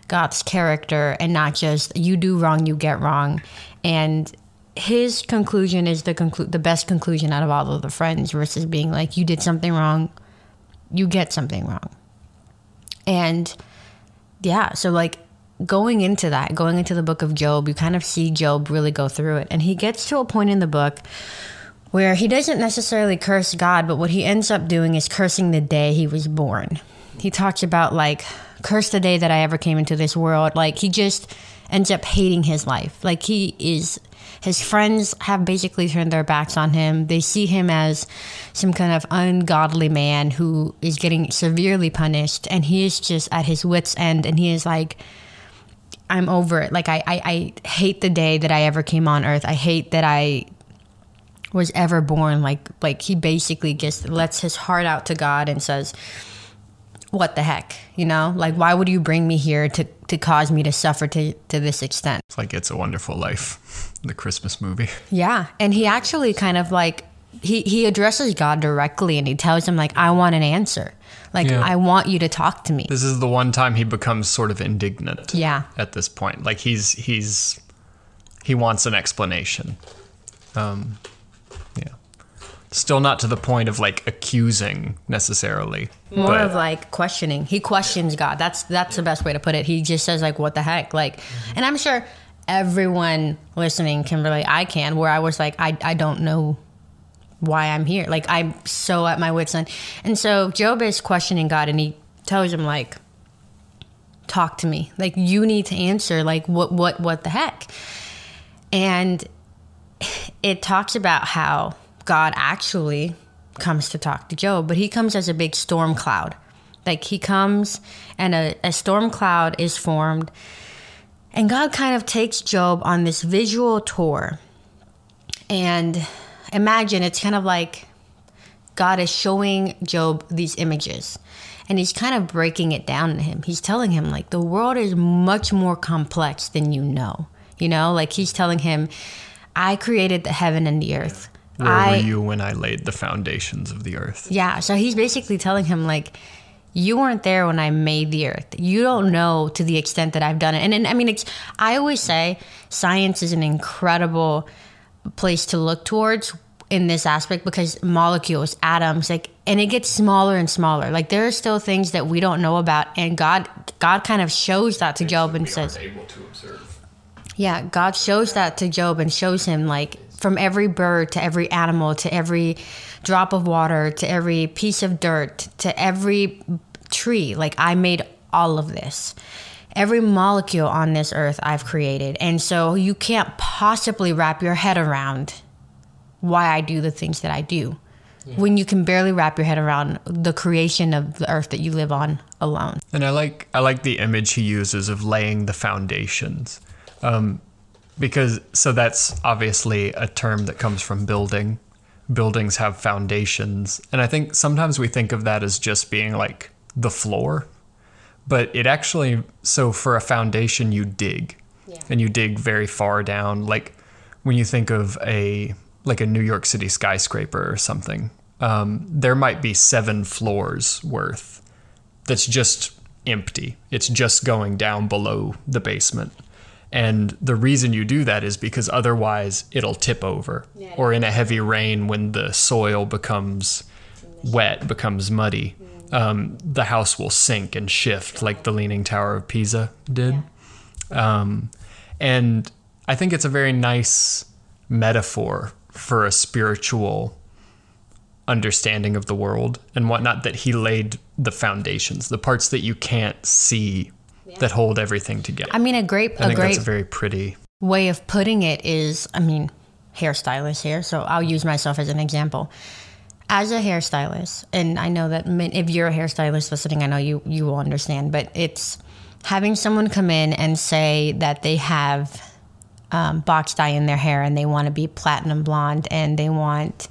God's character and not just you do wrong, you get wrong. And his conclusion is the best conclusion out of all of the friends, versus being you did something wrong, you get something wrong. And yeah, so going into the book of Job, you kind of see Job really go through it. And he gets to a point in the book where he doesn't necessarily curse God, but what he ends up doing is cursing the day he was born. He talks about curse the day that I ever came into this world. He just ends up hating his life. His friends have basically turned their backs on him. They see him as some kind of ungodly man who is getting severely punished, and he is just at his wit's end, and he is I'm over it. I hate the day that I ever came on earth. I hate that I was ever born. He basically just lets his heart out to God and says, what the heck, why would you bring me here to cause me to suffer to this extent? It's It's a Wonderful Life, the Christmas movie. Yeah. And he actually kind of he addresses God directly, and he tells him I want an answer. I want you to talk to me. This is the one time he becomes sort of indignant. Yeah. At this point, he wants an explanation. Still not to the point of accusing necessarily. More but of questioning. He questions God. That's the best way to put it. He just says what the heck? Mm-hmm. And I'm sure everyone listening can relate. I can, where I was I don't know why I'm here. I'm so at my wit's end. And so Job is questioning God, and he tells him talk to me. You need to answer. What the heck? And it talks about how God actually comes to talk to Job, but he comes as a big storm cloud. Like he comes and a storm cloud is formed, and God kind of takes Job on this visual tour. And imagine it's kind of like God is showing Job these images, and he's kind of breaking it down to him. He's telling him like the world is much more complex than you know. You know, like he's telling him, I created the heaven and the earth. Where were you when I laid the foundations of the earth? Yeah. So he's basically telling him like, you weren't there when I made the earth. You don't know to the extent that I've done it. And I mean, I always say science is an incredible place to look towards in this aspect, because molecules, atoms, like, and it gets smaller and smaller. Like there are still things that we don't know about. And God kind of shows that to Job and says, able to observe. Yeah. God shows that to Job and shows him like, from every bird to every animal to every drop of water to every piece of dirt to every tree, like I made all of this. Every molecule on this earth I've created. And so you can't possibly wrap your head around why I do the things that I do, when you can barely wrap your head around the creation of the earth that you live on alone. And I like the image he uses of laying the foundations. Because, so that's obviously a term that comes from building. Buildings have foundations. And I think sometimes we think of that as just being like the floor, but it actually, so for a foundation, you dig and you dig very far down. Like when you think of a New York City skyscraper or something, there might be 7 floors worth that's just empty. It's just going down below the basement. And the reason you do that is because otherwise it'll tip over, or in a heavy rain, when the soil becomes wet, becomes muddy, the house will sink and shift like the Leaning Tower of Pisa did. Yeah. And I think it's a very nice metaphor for a spiritual understanding of the world and whatnot, that he laid the foundations, the parts that you can't see that hold everything together. I mean, I think that's a very pretty way of putting it is, I mean, hairstylist here, so I'll use myself as an example. As a hairstylist, and I know that if you're a hairstylist listening, I know you will understand, but it's having someone come in and say that they have box dye in their hair and they want to be platinum blonde and they want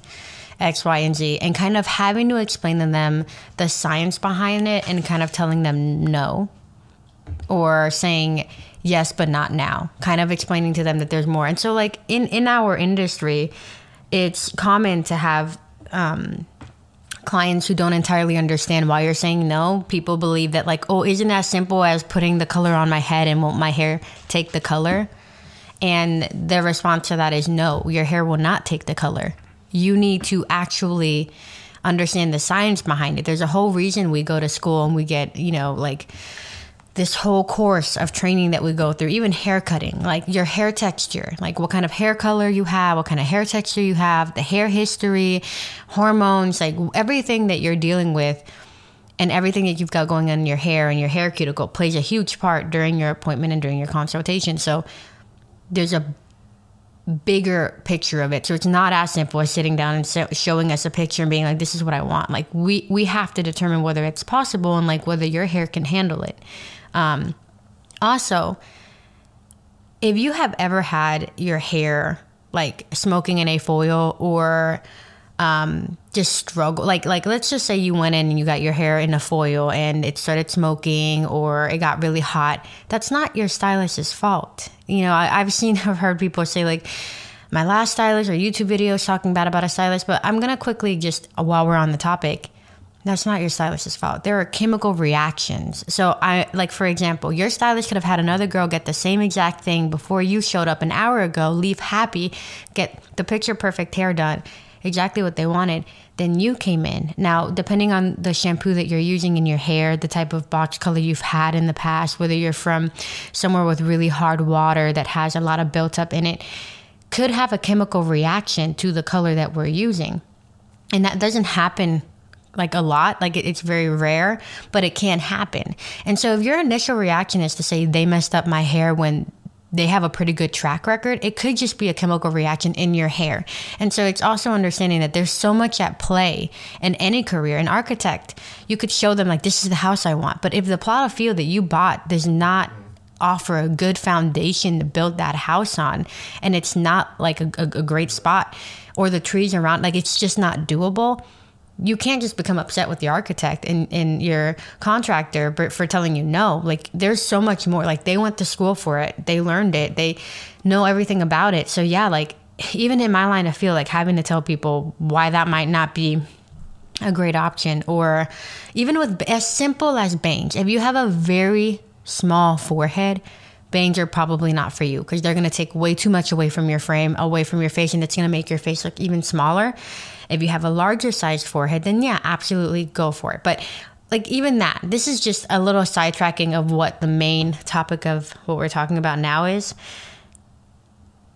X, Y, and Z, and kind of having to explain to them the science behind it and kind of telling them no. Or saying yes, but not now, kind of explaining to them that there's more. And so like in our industry, it's common to have clients who don't entirely understand why you're saying no. People believe that like, oh, isn't that simple as putting the color on my head, and won't my hair take the color? And their response to that is no, your hair will not take the color. You need to actually understand the science behind it. There's a whole reason we go to school and we get, this whole course of training that we go through, even haircutting, like your hair texture, like what kind of hair color you have, what kind of hair texture you have, the hair history, hormones, like everything that you're dealing with and everything that you've got going on in your hair and your hair cuticle plays a huge part during your appointment and during your consultation. So there's a bigger picture of it. So it's not as simple as sitting down and showing us a picture and being like, this is what I want. Like we have to determine whether it's possible and like whether your hair can handle it. Also, if you have ever had your hair like smoking in a foil or just struggle, like let's just say you went in and you got your hair in a foil and it started smoking or it got really hot, that's not your stylist's fault. I've heard people say like, my last stylist or YouTube videos talking bad about a stylist, but I'm gonna quickly just, while we're on the topic, that's not your stylist's fault. There are chemical reactions. So for example, your stylist could have had another girl get the same exact thing before you showed up an hour ago, leave happy, get the picture perfect hair done, exactly what they wanted. Then you came in. Now, depending on the shampoo that you're using in your hair, the type of box color you've had in the past, whether you're from somewhere with really hard water that has a lot of built up in it, could have a chemical reaction to the color that we're using. And that doesn't happen like a lot, like it's very rare, but it can happen. And so if your initial reaction is to say they messed up my hair when they have a pretty good track record, it could just be a chemical reaction in your hair. And so it's also understanding that there's so much at play in any career. An architect, you could show them like, this is the house I want. But if the plot of field that you bought does not offer a good foundation to build that house on, and it's not like a great spot, or the trees around, like it's just not doable, you can't just become upset with the architect and your contractor for telling you no. Like there's so much more. Like they went to school for it. They learned it. They know everything about it. So yeah, like even in my line of field, like having to tell people why that might not be a great option, or even with as simple as bangs. If you have a very small forehead, bangs are probably not for you because they're going to take way too much away from your frame, away from your face, and it's going to make your face look even smaller. If you have a larger sized forehead, then yeah, absolutely go for it. But like even that, this is just a little sidetracking of what the main topic of what we're talking about now is.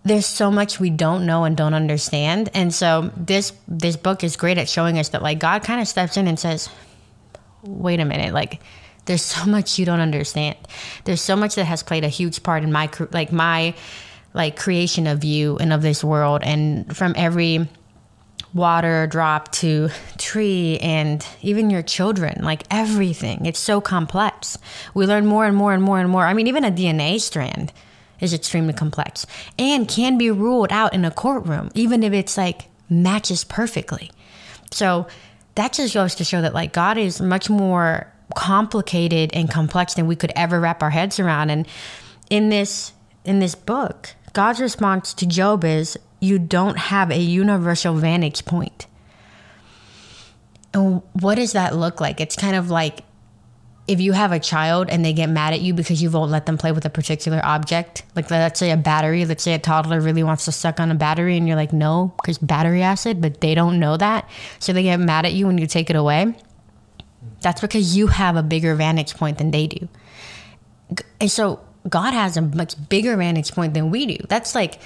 There's so much we don't know and don't understand. And so this book is great at showing us that like God kind of steps in and says, wait a minute, like there's so much you don't understand. There's so much that has played a huge part in my creation of you and of this world. And from every water drop to tree and even your children, like everything, it's so complex. We learn more and more and more and more. I mean, even a DNA strand is extremely complex and can be ruled out in a courtroom, even if it's like matches perfectly. So that just goes to show that like God is much more complicated and complex than we could ever wrap our heads around. And in this book, God's response to Job is, you don't have a universal vantage point. And what does that look like? It's kind of like if you have a child and they get mad at you because you won't let them play with a particular object, like let's say a battery, let's say a toddler really wants to suck on a battery and you're like, no, because battery acid, but they don't know that. So they get mad at you when you take it away. That's because you have a bigger vantage point than they do. And so God has a much bigger vantage point than we do. That's like,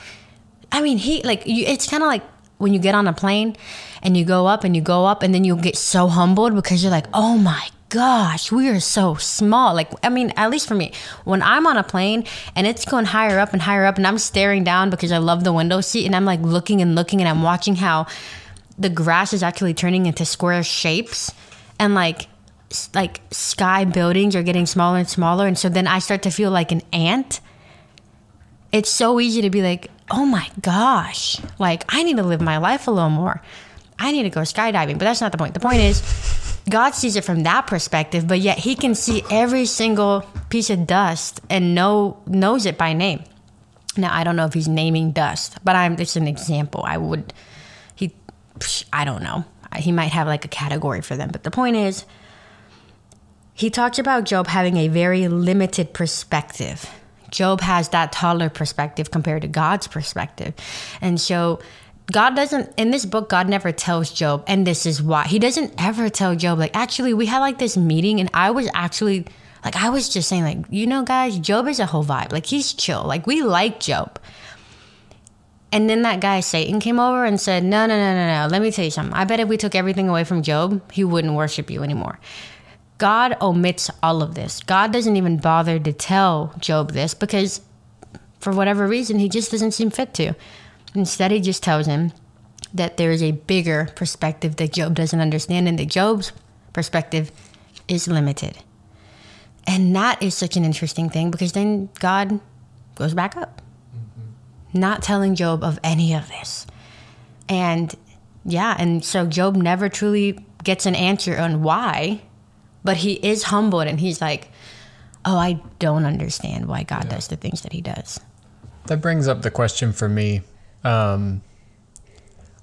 I mean, it's kind of like when you get on a plane and you go up and you go up and then you get so humbled because you're like, oh my gosh, we are so small. Like, I mean, at least for me, when I'm on a plane and it's going higher up and I'm staring down because I love the window seat and I'm like looking and I'm watching how the grass is actually turning into square shapes and like sky buildings are getting smaller and smaller. And so then I start to feel like an ant. It's so easy to be like, oh my gosh, like I need to live my life a little more. I need to go skydiving, but that's not the point. The point is God sees it from that perspective, but yet he can see every single piece of dust and knows it by name. Now, I don't know if he's naming dust, but it's an example. I don't know. He might have like a category for them. But the point is, he talks about Job having a very limited perspective. Job has that toddler perspective compared to God's perspective. And so in this book, God never tells Job, and this is why. He doesn't ever tell Job, like, actually, we had like this meeting and I was actually, like, I was just saying, like, you know, guys, Job is a whole vibe. Like, he's chill. Like, we like Job. And then that guy, Satan, came over and said, no. Let me tell you something. I bet if we took everything away from Job, he wouldn't worship you anymore. God omits all of this. God doesn't even bother to tell Job this because for whatever reason, he just doesn't seem fit to. Instead, he just tells him that there is a bigger perspective that Job doesn't understand and that Job's perspective is limited. And that is such an interesting thing because then God goes back up, not telling Job of any of this. And so Job never truly gets an answer on why. But he is humbled and he's like, oh, I don't understand why God does the things that he does. That brings up the question for me. I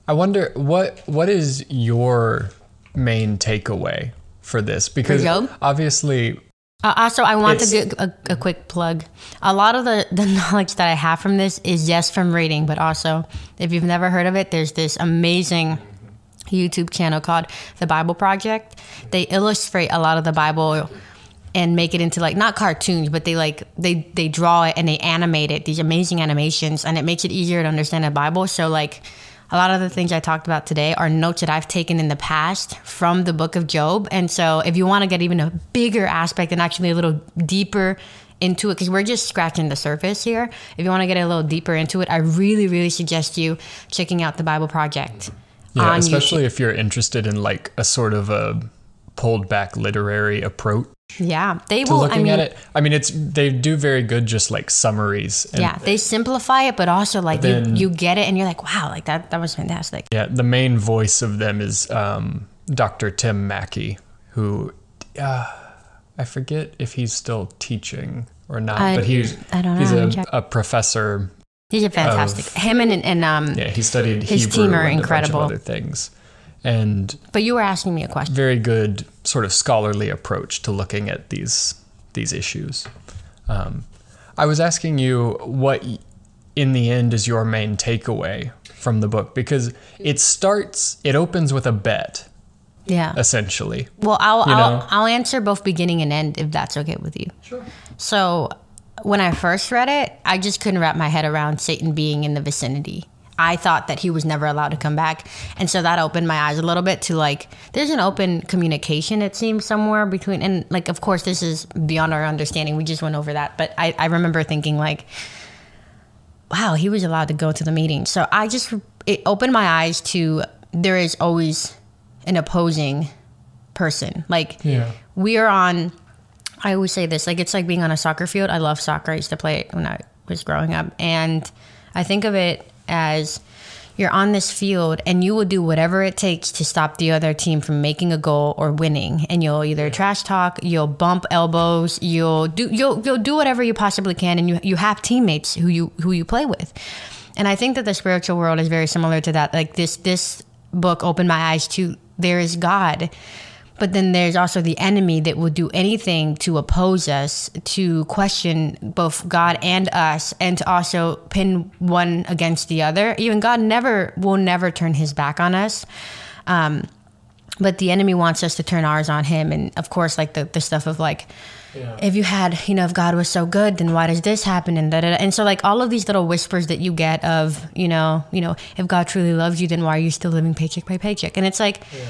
wonder what is your main takeaway for this? Because obviously... Also, I want to give a quick plug. A lot of the knowledge that I have from this is, yes, from reading, but also if you've never heard of it, there's this amazing YouTube channel called The Bible Project. They illustrate a lot of the Bible and make it into like not cartoons, but they draw it and they animate it, these amazing animations, and it makes it easier to understand the Bible. So like a lot of the things I talked about today are notes that I've taken in the past from the book of Job. And so if you want to get even a bigger aspect and actually a little deeper into it, because we're just scratching the surface here. If you want to get a little deeper into it, I really, really suggest you checking out the Bible Project. Yeah, especially YouTube. If you're interested in like a sort of a pulled back literary approach. Yeah, they will. Looking at it, I mean, they do very good, just like summaries. And yeah, they simplify it, but also like then, you get it, and you're like, wow, like that was fantastic. Yeah, the main voice of them is Dr. Tim Mackey, who I forget if he's still teaching or not, but he's a professor. He's a fantastic. Him and yeah, he studied his Hebrew team are and incredible. A bunch of other things. But you were asking me a question. Very good sort of scholarly approach to looking at these issues. I was asking you what, in the end, is your main takeaway from the book? Because it opens with a bet. Yeah. Essentially. Well, I'll answer both beginning and end if that's okay with you. Sure. So when I first read it, I just couldn't wrap my head around Satan being in the vicinity. I thought that he was never allowed to come back. And so that opened my eyes a little bit to like, there's an open communication, it seems, somewhere between. And like, of course, this is beyond our understanding. We just went over that. But I remember thinking like, wow, he was allowed to go to the meeting. So it opened my eyes to there is always an opposing person. Like we are on, I always say this, like it's like being on a soccer field. I love soccer. I used to play it when I was growing up. And I think of it as you're on this field and you will do whatever it takes to stop the other team from making a goal or winning. And you'll either trash talk, you'll bump elbows, you'll do whatever you possibly can. And you have teammates who you play with. And I think that the spiritual world is very similar to that. Like this book opened my eyes to there is God, but then there's also the enemy that will do anything to oppose us, to question both God and us, and to also pin one against the other. Even God will never turn his back on us. But the enemy wants us to turn ours on him. And of course, like the stuff of like, if God was so good, then why does this happen? And da, da, da. And so like all of these little whispers that you get of, if God truly loves you, then why are you still living paycheck by paycheck? And it's like... Yeah.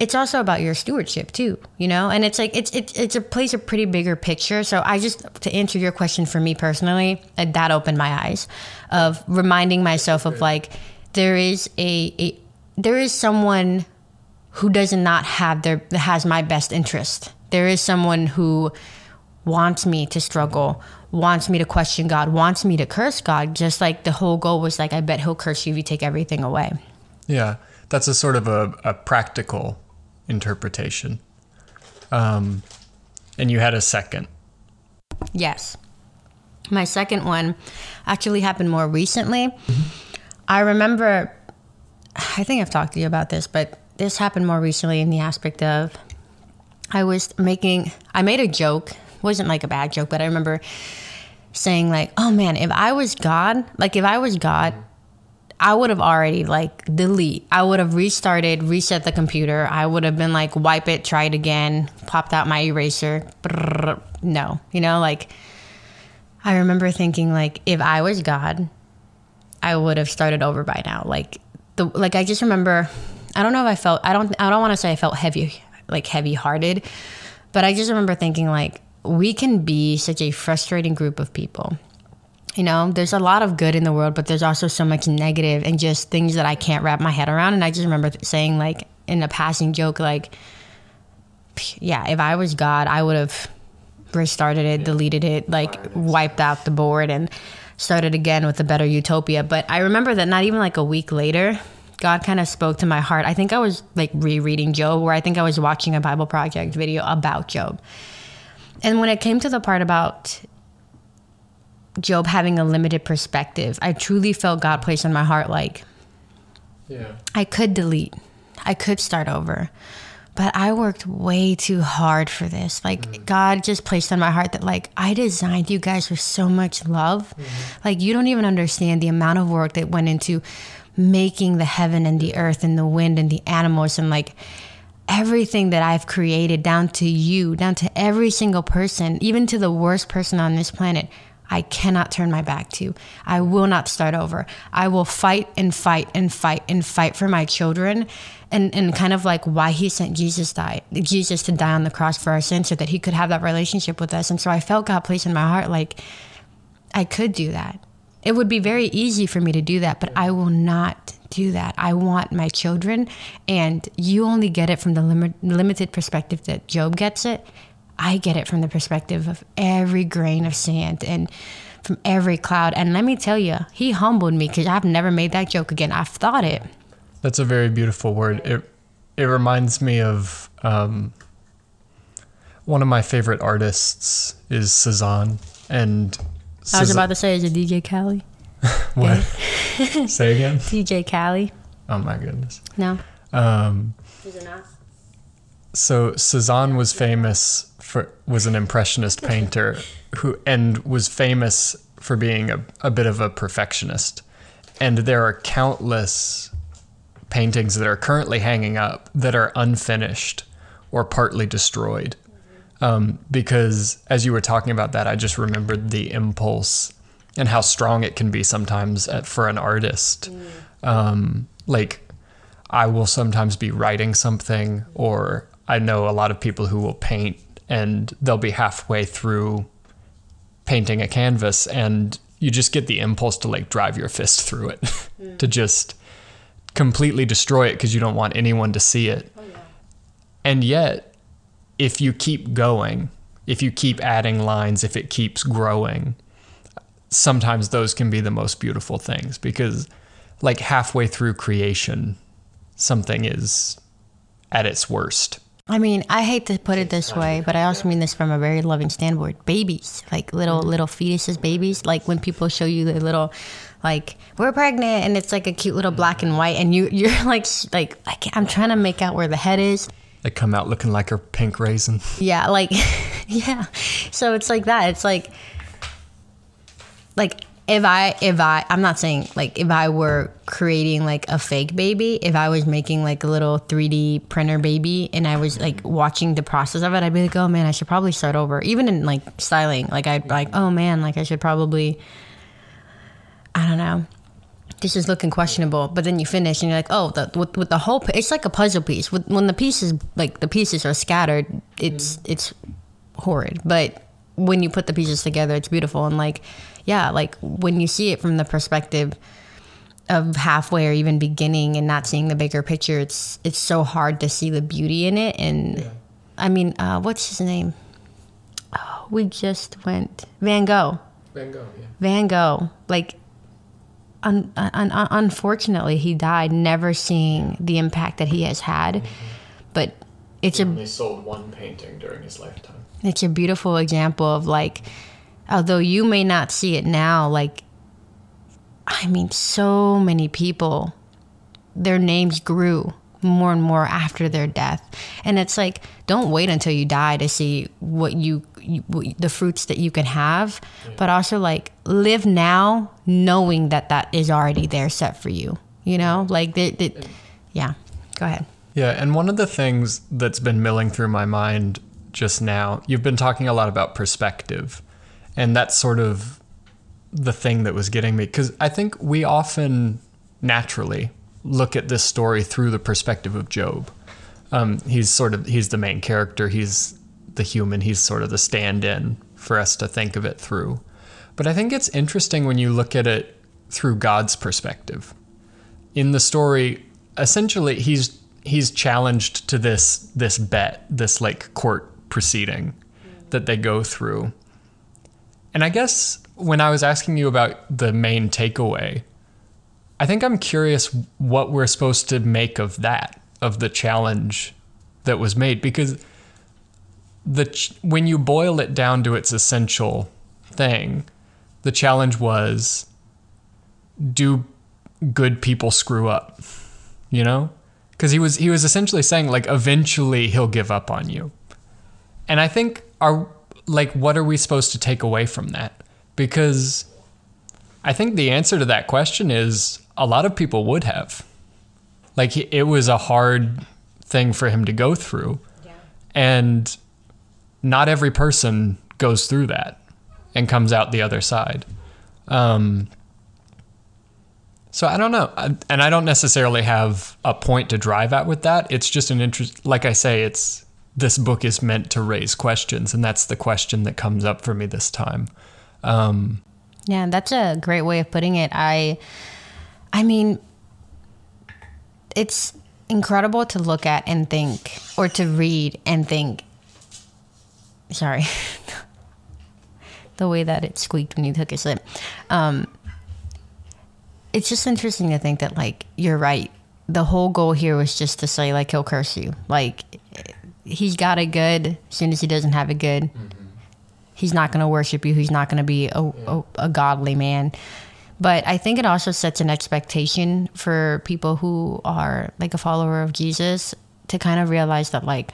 It's also about your stewardship too, and it's like, it plays a pretty bigger picture. So to answer your question for me personally, that opened my eyes of reminding myself of like, there is someone who does not have has my best interest. There is someone who wants me to struggle, wants me to question God, wants me to curse God. Just like the whole goal was like, I bet he'll curse you if you take everything away. Yeah. That's a sort of a practical interpretation. And you had a second. Yes. My second one actually happened more recently. Mm-hmm. I remember, I think I've talked to you about this, but this happened more recently in the aspect of I made a joke. It wasn't like a bad joke, but I remember saying like, oh man, if I was God, I would have already like delete. I would have reset the computer. I would have been like, wipe it, try it again, popped out my eraser. Brrr, no, like I remember thinking like, if I was God, I would have started over by now. Like I just remember, I don't know if I felt, I don't want to say I felt heavy hearted, but I just remember thinking like, we can be such a frustrating group of people. There's a lot of good in the world, but there's also so much negative and just things that I can't wrap my head around. And I just remember saying like in a passing joke, like, yeah, if I was God, I would have restarted it, deleted it, like wiped out the board and started again with a better utopia. But I remember that not even like a week later, God kind of spoke to my heart. I think I was like rereading Job, where I think I was watching a Bible Project video about Job. And when it came to the part about Job having a limited perspective, I truly felt God placed on my heart like, I could delete, I could start over, but I worked way too hard for this. Like God just placed on my heart that like, I designed you guys with so much love. Mm-hmm. Like you don't even understand the amount of work that went into making the heaven and the earth and the wind and the animals and like everything that I've created, down to you, down to every single person, even to the worst person on this planet. I cannot turn my back to. I will not start over. I will fight and fight and fight and fight for my children. And kind of like why he sent Jesus to die on the cross for our sins so that he could have that relationship with us. And so I felt God place in my heart, like I could do that. It would be very easy for me to do that, but I will not do that. I want my children, and you only get it from the limited perspective that Job gets it. I get it from the perspective of every grain of sand and from every cloud. And let me tell you, he humbled me because I've never made that joke again. I've thought it. That's a very beautiful word. It reminds me of one of my favorite artists is Cezanne. And I was about to say, is it DJ Khaled? What? Say again? DJ Khaled. Oh my goodness. No. Is it not? So Cezanne was famous was an impressionist painter and was famous for being a bit of a perfectionist. And there are countless paintings that are currently hanging up that are unfinished or partly destroyed. Because as you were talking about that, I just remembered the impulse and how strong it can be sometimes for an artist. Like I will sometimes be writing something, or I know a lot of people who will paint and they'll be halfway through painting a canvas and you just get the impulse to like drive your fist through it, to just completely destroy it because you don't want anyone to see it. Oh, yeah. And yet, if you keep going, if you keep adding lines, if it keeps growing, sometimes those can be the most beautiful things, because like halfway through creation, something is at its worst. I mean, I hate to put it this way, but I also mean this from a very loving standpoint. Babies, like little fetuses, babies, like when people show you the little, like, we're pregnant, and it's like a cute little black and white, and you're like I'm trying to make out where the head is. They come out looking like a pink raisin. Yeah, like, yeah. So it's like that. It's like I'm not saying like if I were creating like a fake baby, if I was making like a little 3D printer baby and I was like watching the process of it, I'd be like, oh man, I should probably start over. Even in like styling, like I'd be like, oh man, like I should probably, I don't know. This is looking questionable, but then you finish and you're like, oh, with the whole, it's like a puzzle piece. When the pieces are scattered, it's horrid. But when you put the pieces together, it's beautiful. And like, yeah, like when you see it from the perspective of halfway or even beginning and not seeing the bigger picture, it's so hard to see the beauty in it. And yeah. I mean, what's his name? Oh, we just went Van Gogh. Van Gogh, yeah. Van Gogh, like. Unfortunately, he died never seeing the impact that he has had. But he only sold one painting during his lifetime. It's a beautiful example of like, although you may not see it now, like, I mean, so many people, their names grew more and more after their death. And it's like, don't wait until you die to see what the fruits that you can have, but also like live now knowing that is already there set for you, you know, like yeah, go ahead. Yeah. And one of the things that's been milling through my mind just now, you've been talking a lot about perspective, and that's sort of the thing that was getting me, because I think we often naturally look at this story through the perspective of Job. He's the main character. He's the human. He's sort of the stand-in for us to think of it through. But I think it's interesting when you look at it through God's perspective. In the story, essentially, he's challenged to this bet, this like court proceeding that they go through. And I guess when I was asking you about the main takeaway, I think I'm curious what we're supposed to make of that, of the challenge that was made, because when you boil it down to its essential thing, the challenge was, do good people screw up, you know? Because he was essentially saying, like, eventually he'll give up on you. And I think, what are we supposed to take away from that? Because I think the answer to that question is, a lot of people would have. Like, it was a hard thing for him to go through. Yeah. And not every person goes through that. and comes out the other side. So I don't know. And I don't necessarily have a point to drive at with that. It's just an interest. Like I say, it's, this book is meant to raise questions, and that's the question that comes up for me this time. Yeah, that's a great way of putting it. I mean, it's incredible to look at and think, or to read and think. Sorry. The way that it squeaked when you took a sip. It's just interesting to think that, like, you're right. The whole goal here was just to say, like, he'll curse you. Like, he's got a good. As soon as he doesn't have a good, mm-hmm. he's not going to worship you. He's not going to be a godly man. But I think it also sets an expectation for people who are, like, a follower of Jesus to kind of realize that, like,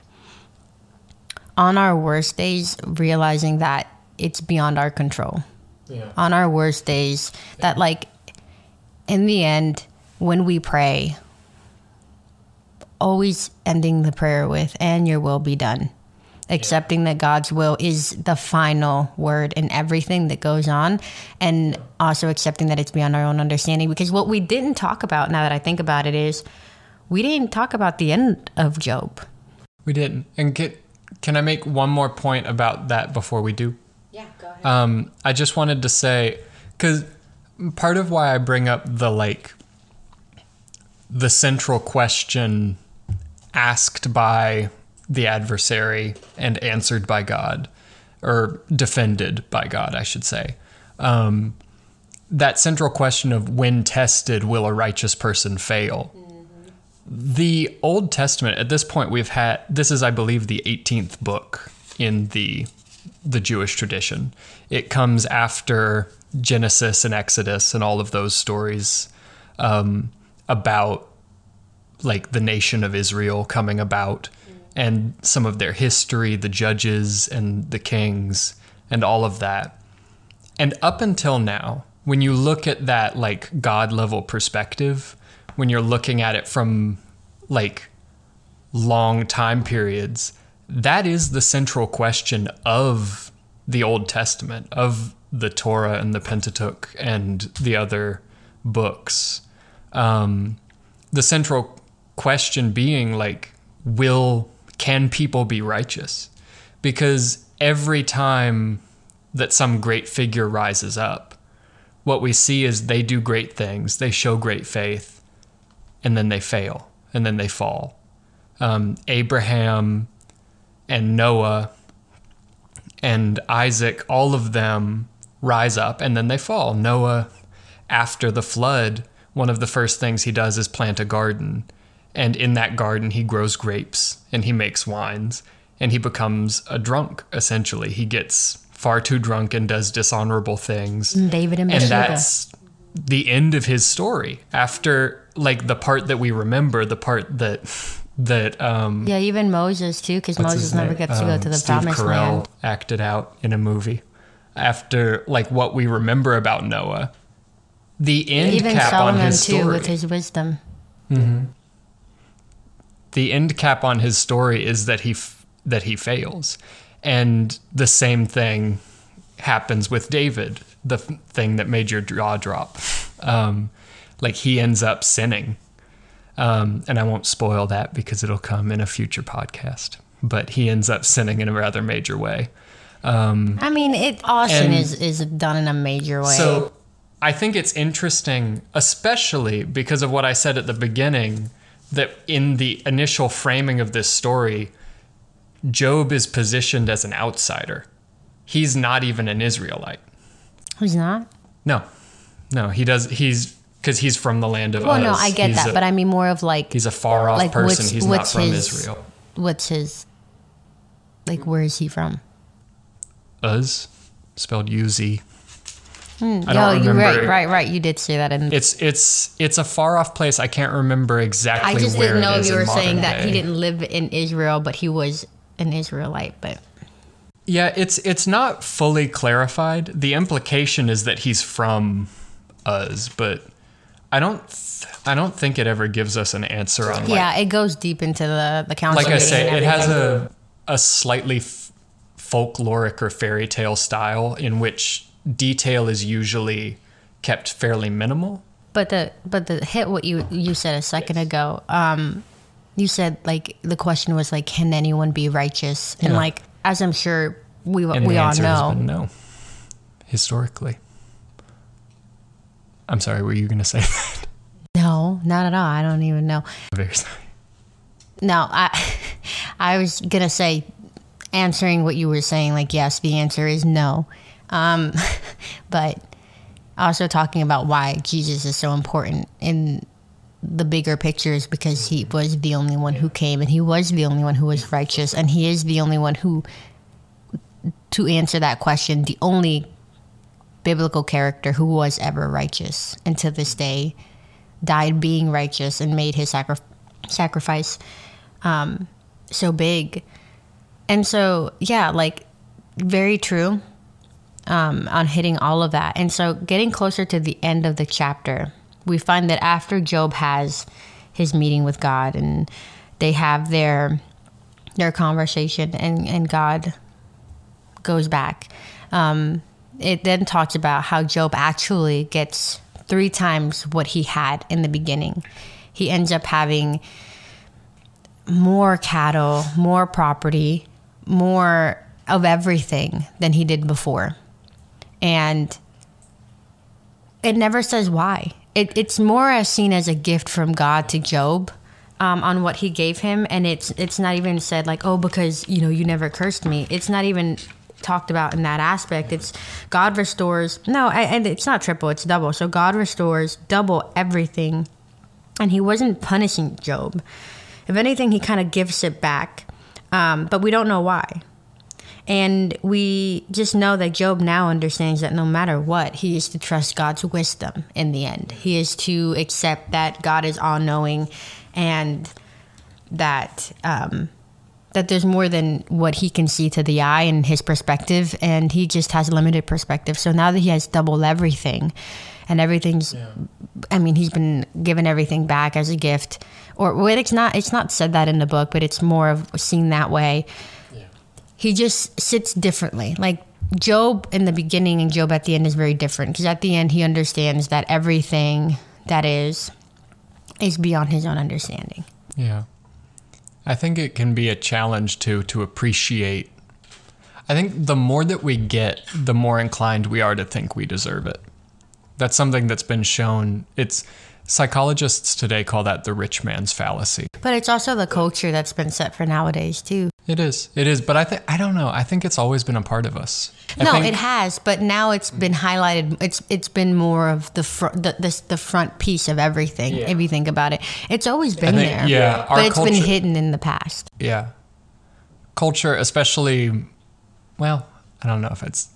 on our worst days, realizing that it's beyond our control. Yeah. On our worst days, that, like, in the end, when we pray, always ending the prayer with, and your will be done. Accepting that God's will is the final word in everything that goes on, and also accepting that it's beyond our own understanding. Because what we didn't talk about, now that I think about it, is we didn't talk about the end of Job. We didn't. And can I make one more point about that before we do? Yeah, go ahead. I just wanted to say, because part of why I bring up the, like, the central question asked by the adversary and answered by God, or defended by God, I should say. That central question of, when tested, will a righteous person fail? Mm-hmm. The Old Testament, at this point, this is, I believe, the 18th book in the Jewish tradition. It comes after Genesis and Exodus and all of those stories about, like, the nation of Israel coming about, and some of their history, the judges and the kings and all of that. And up until now, when you look at that, like, God level perspective, when you're looking at it from, like, long time periods, that is the central question of the Old Testament, of the Torah and the Pentateuch and the other books. The central question being, like, can people be righteous? Because every time that some great figure rises up, what we see is they do great things, they show great faith, and then they fail, and then they fall. Abraham and Noah and Isaac, all of them rise up, and then they fall. Noah, after the flood, one of the first things he does is plant a garden. And in that garden, he grows grapes, and he makes wines, and he becomes a drunk, essentially. He gets far too drunk and does dishonorable things. David and Bathsheba. And that's the end of his story. After, like, the part that we remember, the part that yeah, even Moses, too, because Moses never gets to go to the promised land. Steve Carell acted out in a movie. After, like, what we remember about Noah, the end even cap Solomon on his story. Even Solomon, too, with his wisdom. Mm-hmm. The end cap on his story is that he fails. And the same thing happens with David, the thing that made your jaw drop. Like, he ends up sinning. And I won't spoil that because it'll come in a future podcast. But he ends up sinning in a rather major way. I mean, it is done in a major way. So I think it's interesting, especially because of what I said at the beginning, that in the initial framing of this story, Job is positioned as an outsider. He's not even an Israelite. He's not? No, he does. He's because he's from the land of Uz. Well, no, I get that, but I mean more of, like, he's a far off person. He's not from Israel. What's his? Like, where is he from? Uz, spelled U-Z. I don't remember. Right. You did say that. It's a far off place. I can't remember exactly where it is. I just didn't know if you were saying that he didn't live in Israel, but he was an Israelite. But yeah, it's not fully clarified. The implication is that he's from Uz, but I don't think it ever gives us an answer on. Yeah, it goes deep into the council. Like I say, it has a slightly folkloric or fairy tale style in which detail is usually kept fairly minimal. But the hit what you said a second ago, you said like the question was like, can anyone be righteous? And like, as I'm sure we all know, no, historically. I'm sorry, were you going to say that? No, not at all. I don't even know. I'm very sorry. No, I was going to say, answering what you were saying, like, yes, the answer is no. But also talking about why Jesus is so important in the bigger picture is because he was the only one who came, and he was the only one who was righteous, and he is the only one who, to answer that question, the only biblical character who was ever righteous and to this day died being righteous and made his sacrifice so big. And so, yeah, like, very true on hitting all of that. And so getting closer to the end of the chapter, we find that after Job has his meeting with God and they have their conversation, and God goes back, it then talks about how Job actually gets 3 times what he had in the beginning. He ends up having more cattle, more property, more of everything than he did before. And it never says why. It's more as seen as a gift from God to Job on what he gave him. And it's not even said like, oh, because, you know, you never cursed me. It's not even talked about in that aspect. It's God restores. No, and it's not triple, it's double. So God restores double everything. And he wasn't punishing Job. If anything, he kind of gives it back. But we don't know why. And we just know that Job now understands that no matter what, he is to trust God's wisdom in the end. He is to accept that God is all-knowing, and that that there's more than what he can see to the eye and his perspective, and he just has limited perspective. So now that he has double everything, and everything's, I mean, he's been given everything back as a gift. Or well, it's not said that in the book, but it's more of seen that way. Yeah. He just sits differently. Like Job in the beginning and Job at the end is very different, because at the end he understands that everything that is beyond his own understanding. Yeah. I think it can be a challenge to appreciate. I think the more that we get, the more inclined we are to think we deserve it. That's something that's been shown. It's psychologists today call that the rich man's fallacy. But it's also the culture that's been set for nowadays too. It is. But I don't know. I think it's always been a part of us. It has. But now it's been highlighted. It's been more of the front piece of everything. Yeah. If you think about it, it's always been there. Yeah, but it's been hidden in the past. Yeah, culture, especially. Well, I don't know if it's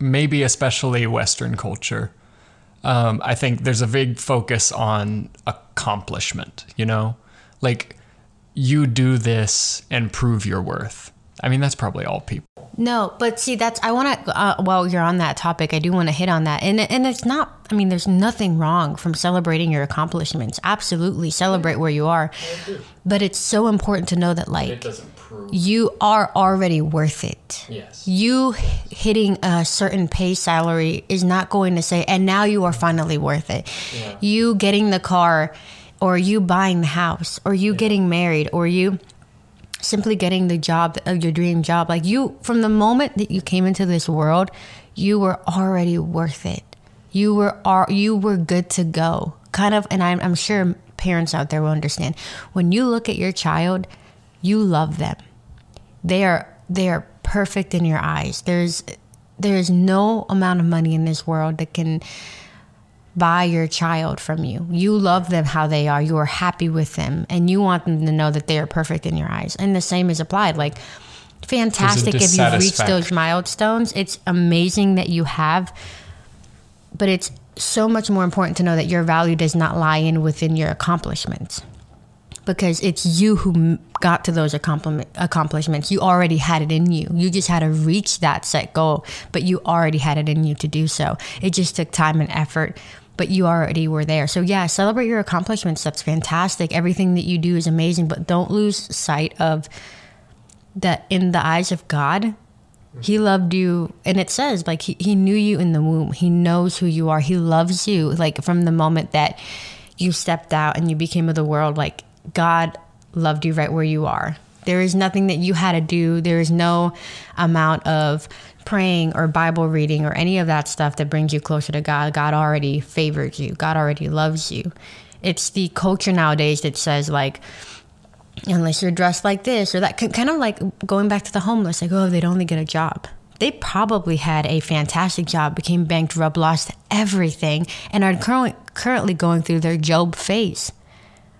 maybe especially Western culture. I think there's a big focus on accomplishment, you know, like you do this and prove your worth. I mean, that's probably all people. No, but see, I want to, while you're on that topic, I do want to hit on that. And it's not, I mean, there's nothing wrong from celebrating your accomplishments. Absolutely. Celebrate where you are. But it's so important to know that, like, it doesn't prove you are already worth it. Yes. You hitting a certain pay salary is not going to say, and now you are finally worth it. Yeah. You getting the car, or you buying the house, or you getting married, or you simply getting the job of your dream job. Like, you, from the moment that you came into this world, you were already worth it. You were good to go. Kind of, and I'm sure parents out there will understand. When you look at your child, you love them. They are perfect in your eyes. There is no amount of money in this world that can buy your child from you. You love them how they are. You are happy with them, and you want them to know that they are perfect in your eyes. And the same is applied. Like, fantastic if you've reached those milestones. It's amazing that you have, but it's so much more important to know that your value does not lie within your accomplishments, because it's you who got to those accomplishments. You already had it in you. You just had to reach that set goal, but you already had it in you to do so. It just took time and effort, but you already were there. So yeah, celebrate your accomplishments. That's fantastic. Everything that you do is amazing, but don't lose sight of that in the eyes of God, He loved you, and it says, like, he knew you in the womb. He knows who you are. He loves you, like, from the moment that you stepped out and you became of the world. Like, God loved you right where you are. There is nothing that you had to do. There is no amount of praying or Bible reading or any of that stuff that brings you closer to God. God already favored you. God already loves you. It's the culture nowadays that says, like, unless you're dressed like this or that, kind of like going back to the homeless, like, oh, they'd only get a job. They probably had a fantastic job, became bankrupt, lost everything, and are currently going through their Job phase.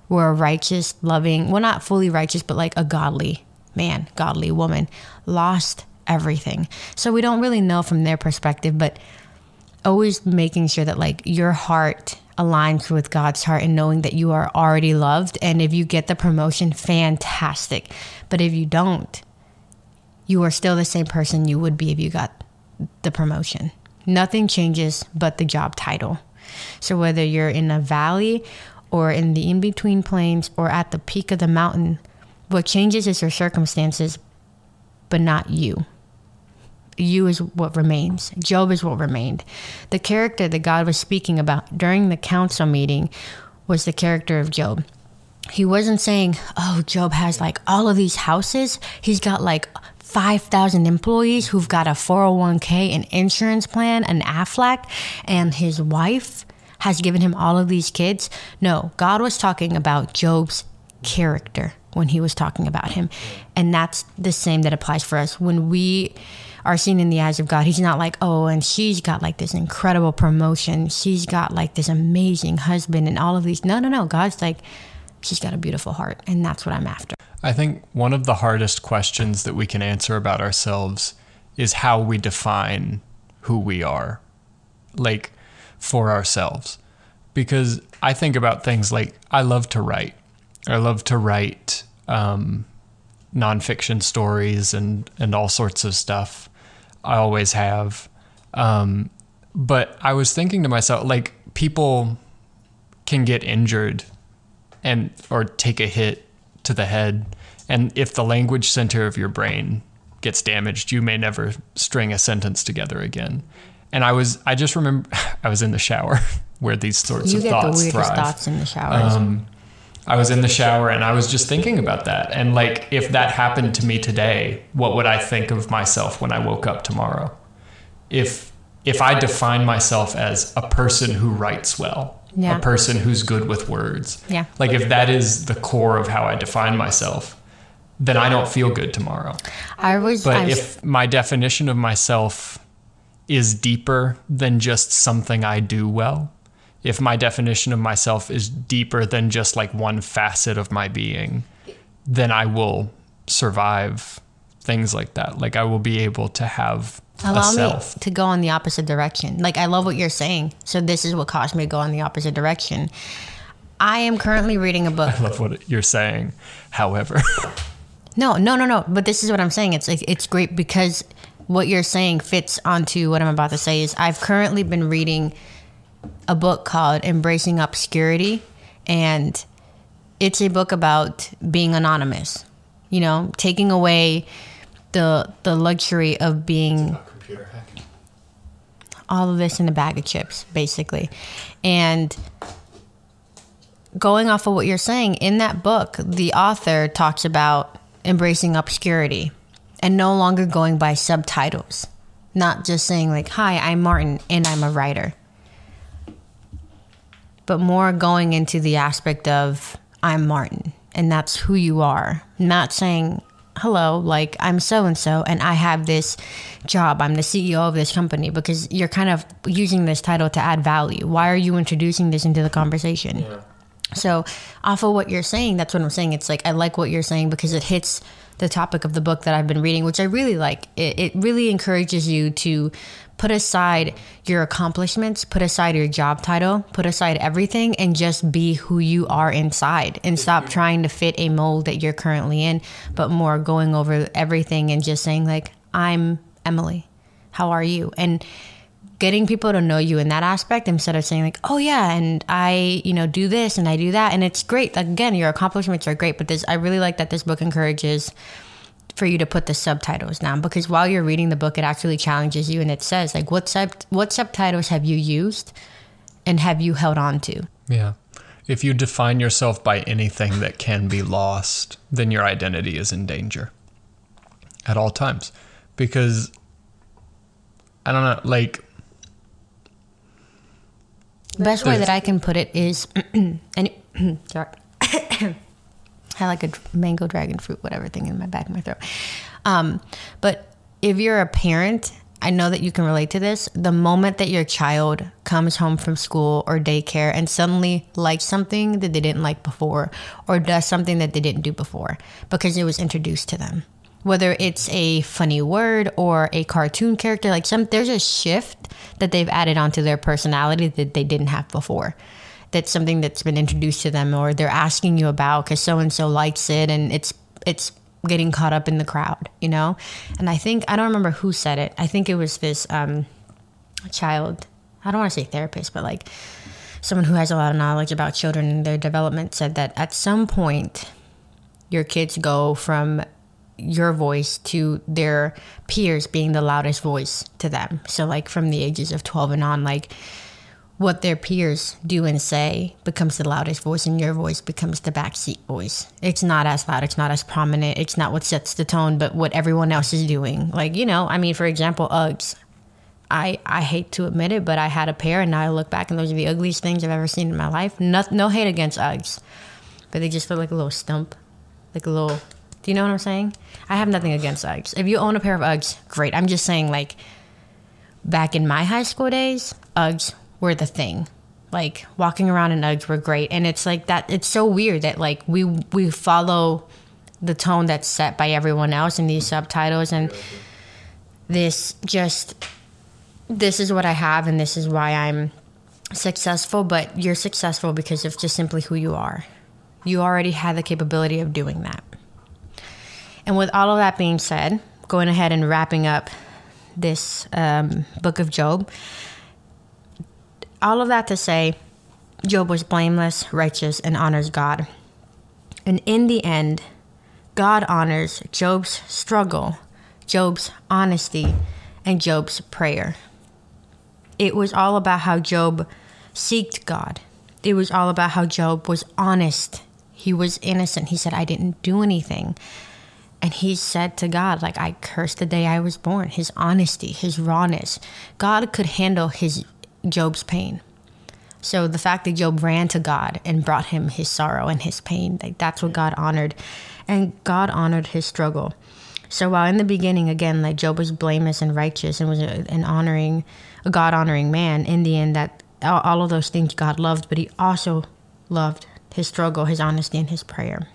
Where a righteous, loving, well, not fully righteous, but like a godly man, godly woman, lost everything. So we don't really know from their perspective, but always making sure that, like, your heart aligns with God's heart and knowing that you are already loved. And if you get the promotion, fantastic. But if you don't, you are still the same person you would be if you got the promotion. Nothing changes but the job title. So whether you're in a valley or in the in-between plains or at the peak of the mountain, what changes is your circumstances, but not you. You is what remains. Job is what remained. The character that God was speaking about during the council meeting was the character of Job. He wasn't saying, oh, Job has like all of these houses. He's got like 5,000 employees who've got a 401k, an insurance plan, an Aflac, and his wife has given him all of these kids. No, God was talking about Job's character when he was talking about him. And that's the same that applies for us. When we are seen in the eyes of God, he's not like, oh, and she's got like this incredible promotion. She's got like this amazing husband and all of these. No. God's like, she's got a beautiful heart. And that's what I'm after. I think one of the hardest questions that we can answer about ourselves is how we define who we are, like for ourselves. Because I think about things like, I love to write. I love to write nonfiction stories and all sorts of stuff. I always have. But I was thinking to myself, like, people can get injured or take a hit to the head. And if the language center of your brain gets damaged, you may never string a sentence together again. And I was in the shower where these sorts of thoughts thrive. You get the weirdest thoughts in the shower. I was in the shower and I was just thinking about that. And like, if that happened to me today, what would I think of myself when I woke up tomorrow? If I define myself as a person who writes well, yeah, a person who's good with words, yeah, like if that is the core of how I define myself, then I don't feel good tomorrow. If my definition of myself is deeper than just something I do well, if my definition of myself is deeper than just like one facet of my being, then I will survive things like that. Like, I will be able to have a self. Allow me to go in the opposite direction. Like, I love what you're saying. So this is what caused me to go in the opposite direction. I am currently reading a book. I love what you're saying, however. No. But this is what I'm saying. It's like, it's great because what you're saying fits onto what I'm about to say is I've currently been reading a book called Embracing Obscurity, and it's a book about being anonymous, you know, taking away the luxury of being all of this in a bag of chips, basically. And going off of what you're saying, in that book, the author talks about embracing obscurity and no longer going by subtitles, not just saying like, hi, I'm Martin and I'm a writer, but more going into the aspect of I'm Martin and that's who you are. Not saying, hello, like I'm so-and-so and I have this job. I'm the CEO of this company, because you're kind of using this title to add value. Why are you introducing this into the conversation? Yeah. So off of what you're saying, that's what I'm saying. It's like, I like what you're saying because it hits the topic of the book that I've been reading, which I really like. It really encourages you to put aside your accomplishments, put aside your job title, put aside everything, and just be who you are inside, and stop trying to fit a mold that you're currently in, but more going over everything and just saying like, I'm Emily, how are you? And getting people to know you in that aspect, instead of saying like, oh yeah, and I, you know, do this and I do that. And it's great. Like, again, your accomplishments are great, but I really like that this book encourages for you to put the subtitles down, because while you're reading the book, it actually challenges you, and it says like, what subtitles have you used and have you held on to? Yeah. If you define yourself by anything that can be lost, then your identity is in danger at all times. Because, I don't know, like... The best way that I can put it is... sorry. I had like a mango, dragon fruit, whatever thing in my back of my throat. But if you're a parent... I know that you can relate to this. The moment that your child comes home from school or daycare and suddenly likes something that they didn't like before, or does something that they didn't do before because it was introduced to them, whether it's a funny word or a cartoon character, like there's a shift that they've added onto their personality that they didn't have before. That's something that's been introduced to them, or they're asking you about because so-and-so likes it, and it's getting caught up in the crowd, you know? And I think, I don't remember who said it. I think it was this child, I don't want to say therapist, but like someone who has a lot of knowledge about children and their development, said that at some point your kids go from your voice to their peers being the loudest voice to them. So like from the ages of 12 and on, like what their peers do and say becomes the loudest voice, and your voice becomes the backseat voice. It's not as loud. It's not as prominent. It's not what sets the tone, but what everyone else is doing. Like, you know, I mean, for example, Uggs. I hate to admit it, but I had a pair, and now I look back, and those are the ugliest things I've ever seen in my life. No hate against Uggs, but they just look like a little stump, like a little, do you know what I'm saying? I have nothing against Uggs. If you own a pair of Uggs, great. I'm just saying, like, back in my high school days, Uggs were the thing. Like walking around in Uggs were great. And it's like that, it's so weird that like we follow the tone that's set by everyone else in these subtitles, and this is what I have and this is why I'm successful. But you're successful because of just simply who you are. You already had the capability of doing that. And with all of that being said, going ahead and wrapping up this book of Job, all of that to say, Job was blameless, righteous, and honors God. And in the end, God honors Job's struggle, Job's honesty, and Job's prayer. It was all about how Job sought God. It was all about how Job was honest. He was innocent. He said, I didn't do anything. And he said to God, like, I cursed the day I was born. His honesty, his rawness. God could handle Job's pain. So the fact that Job ran to God and brought him his sorrow and his pain, like that's what God honored. And God honored his struggle. So while in the beginning, again, like Job was blameless and righteous and was a God-honoring man, in the end, that all of those things God loved, but he also loved his struggle, his honesty, and his prayer.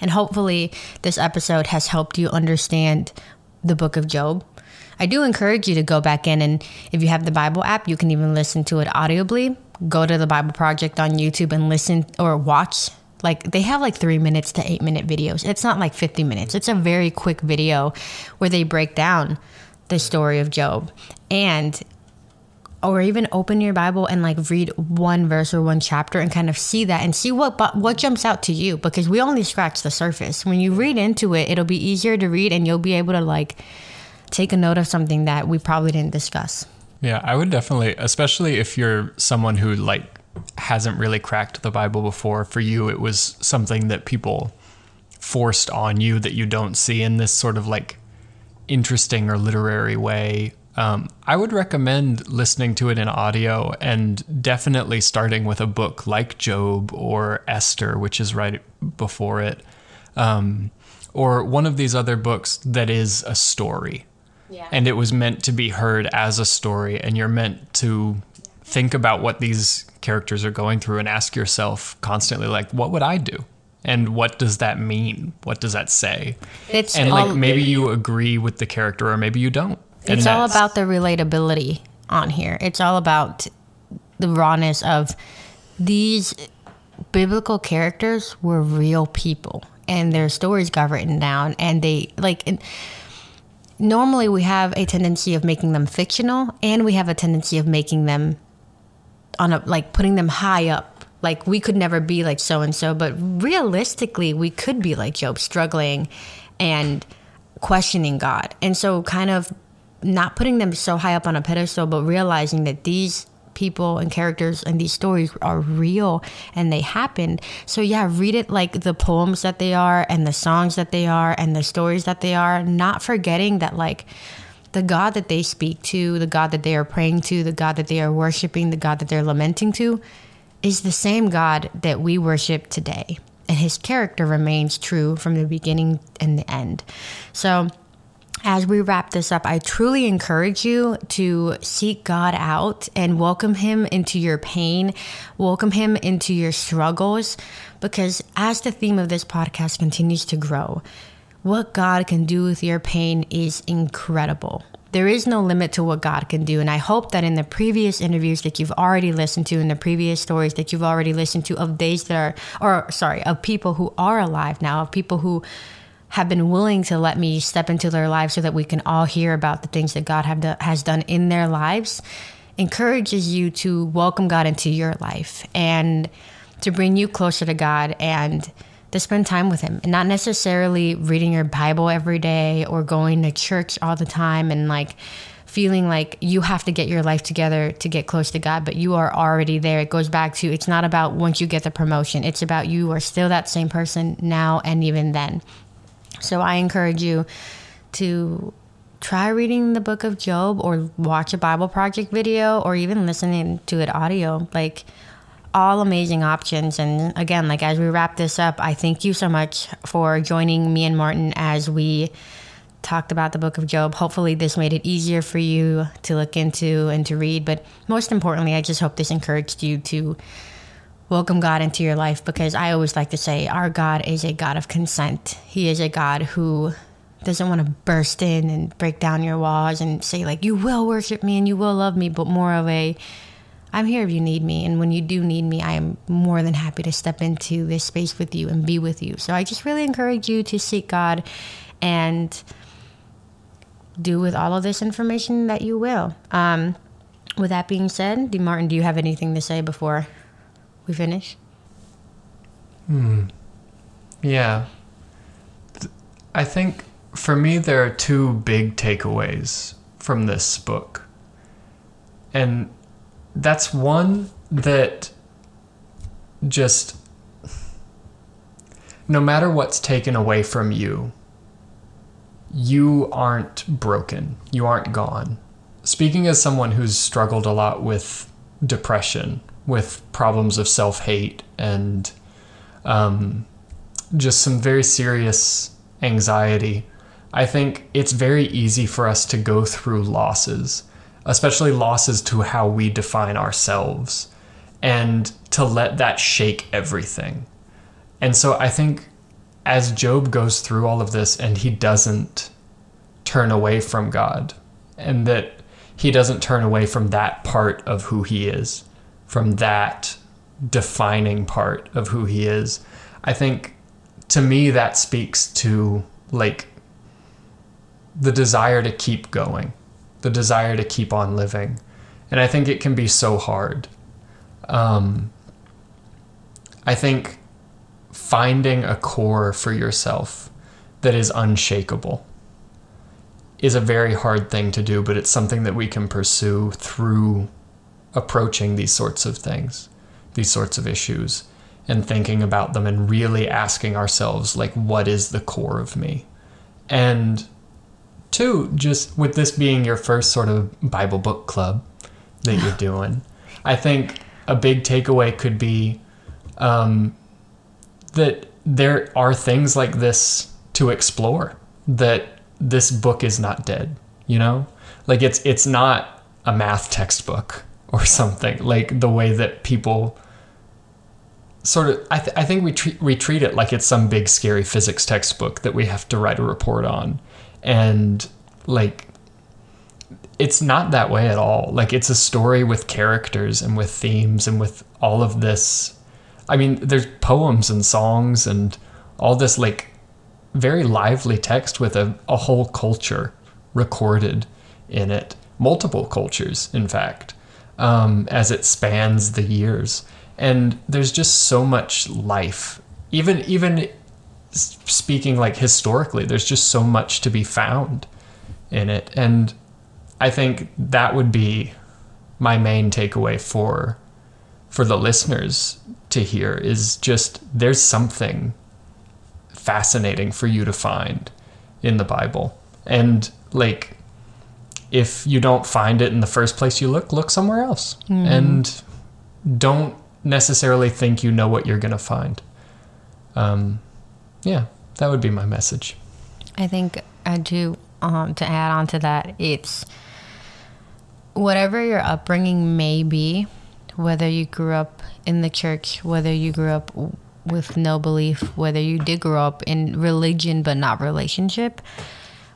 And hopefully this episode has helped you understand the book of Job. I do encourage you to go back in, and if you have the Bible app, you can even listen to it audibly. Go to the Bible Project on YouTube and listen or watch. Like they have like 3 minutes to 8 minute videos. It's not like 50 minutes. It's a very quick video where they break down the story of Job, or even open your Bible and like read one verse or one chapter and kind of see that and see what jumps out to you, because we only scratch the surface. When you read into it, it'll be easier to read, and you'll be able to like take a note of something that we probably didn't discuss. Yeah, I would definitely, especially if you're someone who like hasn't really cracked the Bible before, for you, it was something that people forced on you that you don't see in this sort of like interesting or literary way. I would recommend listening to it in audio, and definitely starting with a book like Job or Esther, which is right before it, or one of these other books that is a story. Yeah. And it was meant to be heard as a story, and you're meant to think about what these characters are going through and ask yourself constantly, like, what would I do? And what does that mean? What does that say? And like maybe you agree with the character or maybe you don't. It's all about the relatability on here. It's all about the rawness of these biblical characters were real people, and their stories got written down, and they like... Normally we have a tendency of making them fictional, and we have a tendency of making them putting them high up Like, we could never be like so-and-so, but realistically, we could be like Job, struggling and questioning God. And so kind of not putting them so high up on a pedestal, but realizing that these people and characters and these stories are real and they happened. So yeah, read it like the poems that they are and the songs that they are and the stories that they are, not forgetting that like the God that they speak to, the God that they are praying to, the God that they are worshiping, the God that they're lamenting to is the same God that we worship today. And his character remains true from the beginning and the end. So as we wrap this up, I truly encourage you to seek God out and welcome him into your pain, welcome him into your struggles, because as the theme of this podcast continues to grow, what God can do with your pain is incredible. There is no limit to what God can do. And I hope that in the previous interviews that you've already listened to, in the previous stories that you've already listened to of days that are, of people who are alive now, of people who have been willing to let me step into their lives so that we can all hear about the things that God has done in their lives, encourages you to welcome God into your life and to bring you closer to God and to spend time with him, and not necessarily reading your Bible every day or going to church all the time and like feeling like you have to get your life together to get close to God, but you are already there. It goes back to, it's not about once you get the promotion, it's about you are still that same person now and even then. So I encourage you to try reading the book of Job or watch a Bible Project video or even listening to it audio, like all amazing options. And again, like as we wrap this up, I thank you so much for joining me and Martin as we talked about the book of Job. Hopefully this made it easier for you to look into and to read. But most importantly, I just hope this encouraged you to welcome God into your life, because I always like to say our God is a God of consent. He is a God who doesn't want to burst in and break down your walls and say like, you will worship me and you will love me, but more of a, I'm here if you need me. And when you do need me, I am more than happy to step into this space with you and be with you. So I just really encourage you to seek God and do with all of this information that you will. With that being said, Martin, do you have anything to say before we finish? Yeah. I think for me, there are two big takeaways from this book. And that's one that just, no matter what's taken away from you, you aren't broken. You aren't gone. Speaking as someone who's struggled a lot with depression, with problems of self-hate and just some very serious anxiety, I think it's very easy for us to go through losses, especially losses to how we define ourselves, and to let that shake everything. And so I think as Job goes through all of this and he doesn't turn away from God, and that he doesn't turn away from that part of who he is, from that defining part of who he is, I think to me that speaks to like the desire to keep going, the desire to keep on living. And I think it can be so hard. I think finding a core for yourself that is unshakable is a very hard thing to do, but it's something that we can pursue through approaching these sorts of things, these sorts of issues, and thinking about them and really asking ourselves, like, what is the core of me? And two, just with this being your first sort of Bible book club that you're doing, I think a big takeaway could be that there are things like this to explore, that this book is not dead, you know? Like it's not a math textbook or something, like the way that people sort of, I think we treat it like it's some big scary physics textbook that we have to write a report on. And like, it's not that way at all. Like, it's a story with characters and with themes and with all of this. I mean, there's poems and songs and all this like very lively text with a whole culture recorded in it. Multiple cultures, in fact, as it spans the years. And there's just so much life. Even speaking like historically, there's just so much to be found in it. And I think that would be my main takeaway for the listeners to hear, is just there's something fascinating for you to find in the Bible. And like, if you don't find it in the first place you look somewhere else. Mm. And don't necessarily think you know what you're going to find. Yeah, that would be my message. I think I do, to add on to that, it's whatever your upbringing may be, whether you grew up in the church, whether you grew up with no belief, whether you did grow up in religion but not relationship,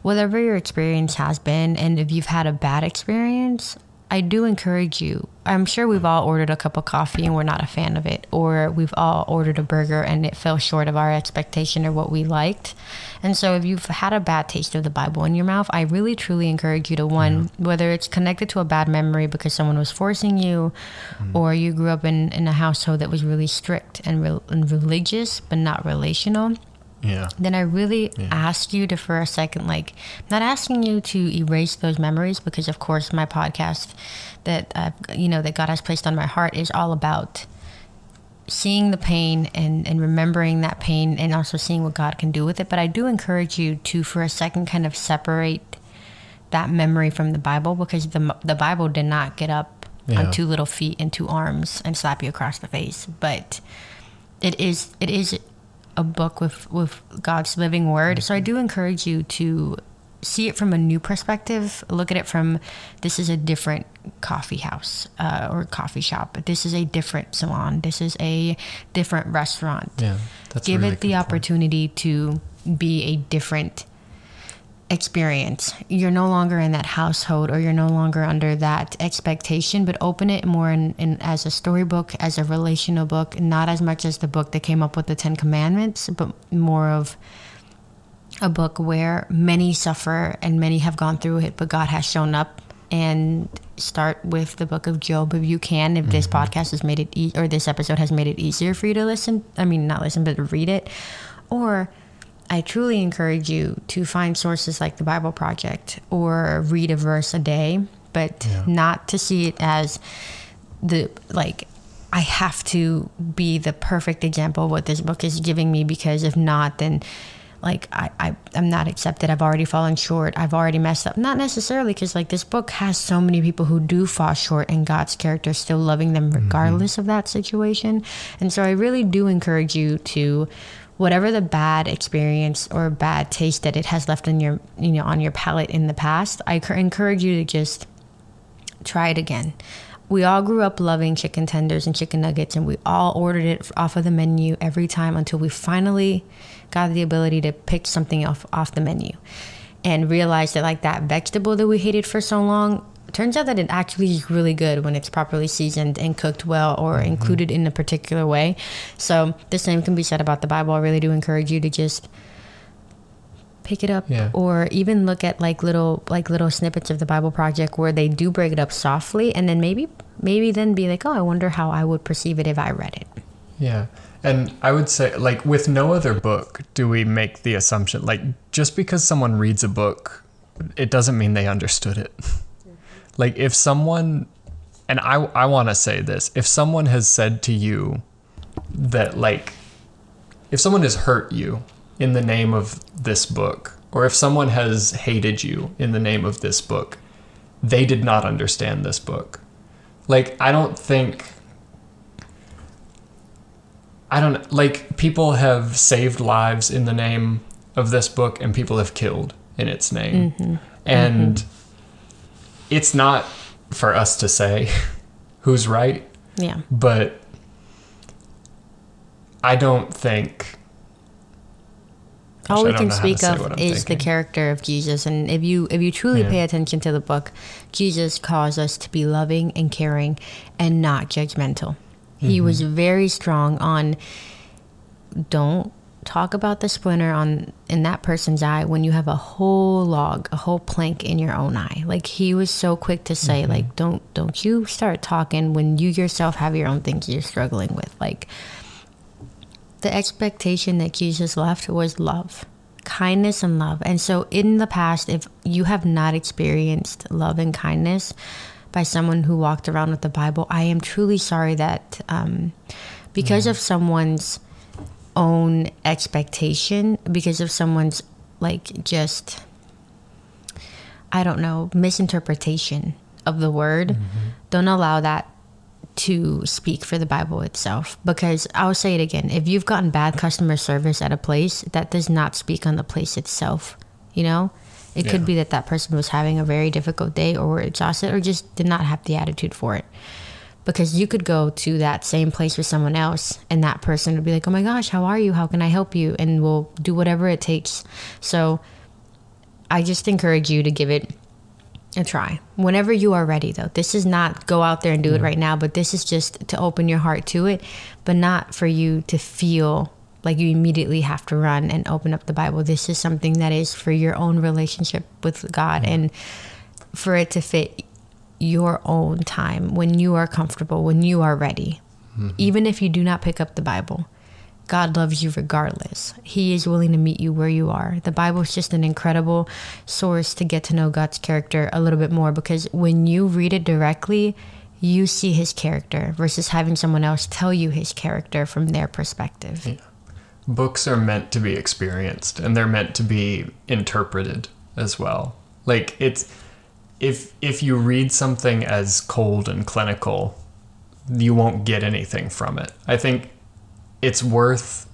whatever your experience has been, and if you've had a bad experience, I do encourage you. I'm sure we've all ordered a cup of coffee and we're not a fan of it, or we've all ordered a burger and it fell short of our expectation or what we liked. And so if you've had a bad taste of the Bible in your mouth, I really, truly encourage you to, one, whether it's connected to a bad memory because someone was forcing you, or you grew up in a household that was really strict and religious but not relational. Yeah. Then I really ask you to, for a second, like, not asking you to erase those memories, because of course my podcast that that God has placed on my heart is all about seeing the pain and remembering that pain, and also seeing what God can do with it. But I do encourage you to, for a second, kind of separate that memory from the Bible, because the Bible did not get up on two little feet and two arms and slap you across the face, but it is a book with God's living word. So I do encourage you to see it from a new perspective. Look at it from, this is a different coffee house or coffee shop. This is a different salon. This is a different restaurant. Yeah, that's give really it the opportunity point. To be a different experience. You're no longer in that household, or you're no longer under that expectation, but open it more in as a storybook, as a relational book, not as much as the book that came up with the 10 Commandments, but more of a book where many suffer and many have gone through it, but God has shown up. And start with the book of Job if you can, if this podcast has made it or this episode has made it easier for you to listen. I mean, not listen, but read it. Or I truly encourage you to find sources like the Bible Project, or read a verse a day, but not to see it as I have to be the perfect example of what this book is giving me, because if not, then I'm not accepted. I've already fallen short. I've already messed up. Not necessarily, because this book has so many people who do fall short, and God's character still loving them regardless of that situation. And so I really do encourage you to, whatever the bad experience or bad taste that it has left in your, on your palate in the past, I encourage you to just try it again. We all grew up loving chicken tenders and chicken nuggets, and we all ordered it off of the menu every time until we finally got the ability to pick something off the menu and realized that that vegetable that we hated for so long, turns out that it actually is really good when it's properly seasoned and cooked well, or included in a particular way. So the same can be said about the Bible. I really do encourage you to just pick it up, or even look at little snippets of the Bible Project where they do break it up softly, and then maybe then be like, oh, I wonder how I would perceive it if I read it. Yeah. And I would say, with no other book do we make the assumption, just because someone reads a book, it doesn't mean they understood it. If someone, and I want to say this, if someone has said to you that, if someone has hurt you in the name of this book, or if someone has hated you in the name of this book, they did not understand this book. I don't think people have saved lives in the name of this book, and people have killed in its name. And it's not for us to say who's right. Yeah. But I don't think... all we can speak of is the character of Jesus. And if you truly pay attention to the book, Jesus calls us to be loving and caring and not judgmental. He was very strong on, don't talk about the splinter in that person's eye when you have a whole log, a whole plank in your own eye. Like, he was so quick to say, mm-hmm. like, don't you start talking when you yourself have your own things you're struggling with. Like, the expectation that Jesus left was love, kindness and love. And so in the past, if you have not experienced love and kindness by someone who walked around with the Bible, I am truly sorry that because of someone's own expectation, because of someone's, like, just, I don't know, misinterpretation of the word, mm-hmm. don't allow that to speak for the Bible itself. Because I'll say it again, if you've gotten bad customer service at a place, that does not speak on the place itself. You know, it could be that that person was having a very difficult day, or exhausted, or just did not have the attitude for it. Because you could go to that same place with someone else, and that person would be like, oh my gosh, how are you? How can I help you? And we'll do whatever it takes. So I just encourage you to give it a try whenever you are ready, though. This is not go out there and do it right now, but this is just to open your heart to it, but not for you to feel like you immediately have to run and open up the Bible. This is something that is for your own relationship with God, and for it to fit your own time, when you are comfortable, when you are ready. Mm-hmm. Even if you do not pick up the Bible, God loves you regardless. He is willing to meet you where you are. The Bible is just an incredible source to get to know God's character a little bit more, because when you read it directly, you see his character versus having someone else tell you his character from their perspective. Yeah. Books are meant to be experienced, and they're meant to be interpreted as well. Like, it's, if you read something as cold and clinical, you won't get anything from it. I think it's worth,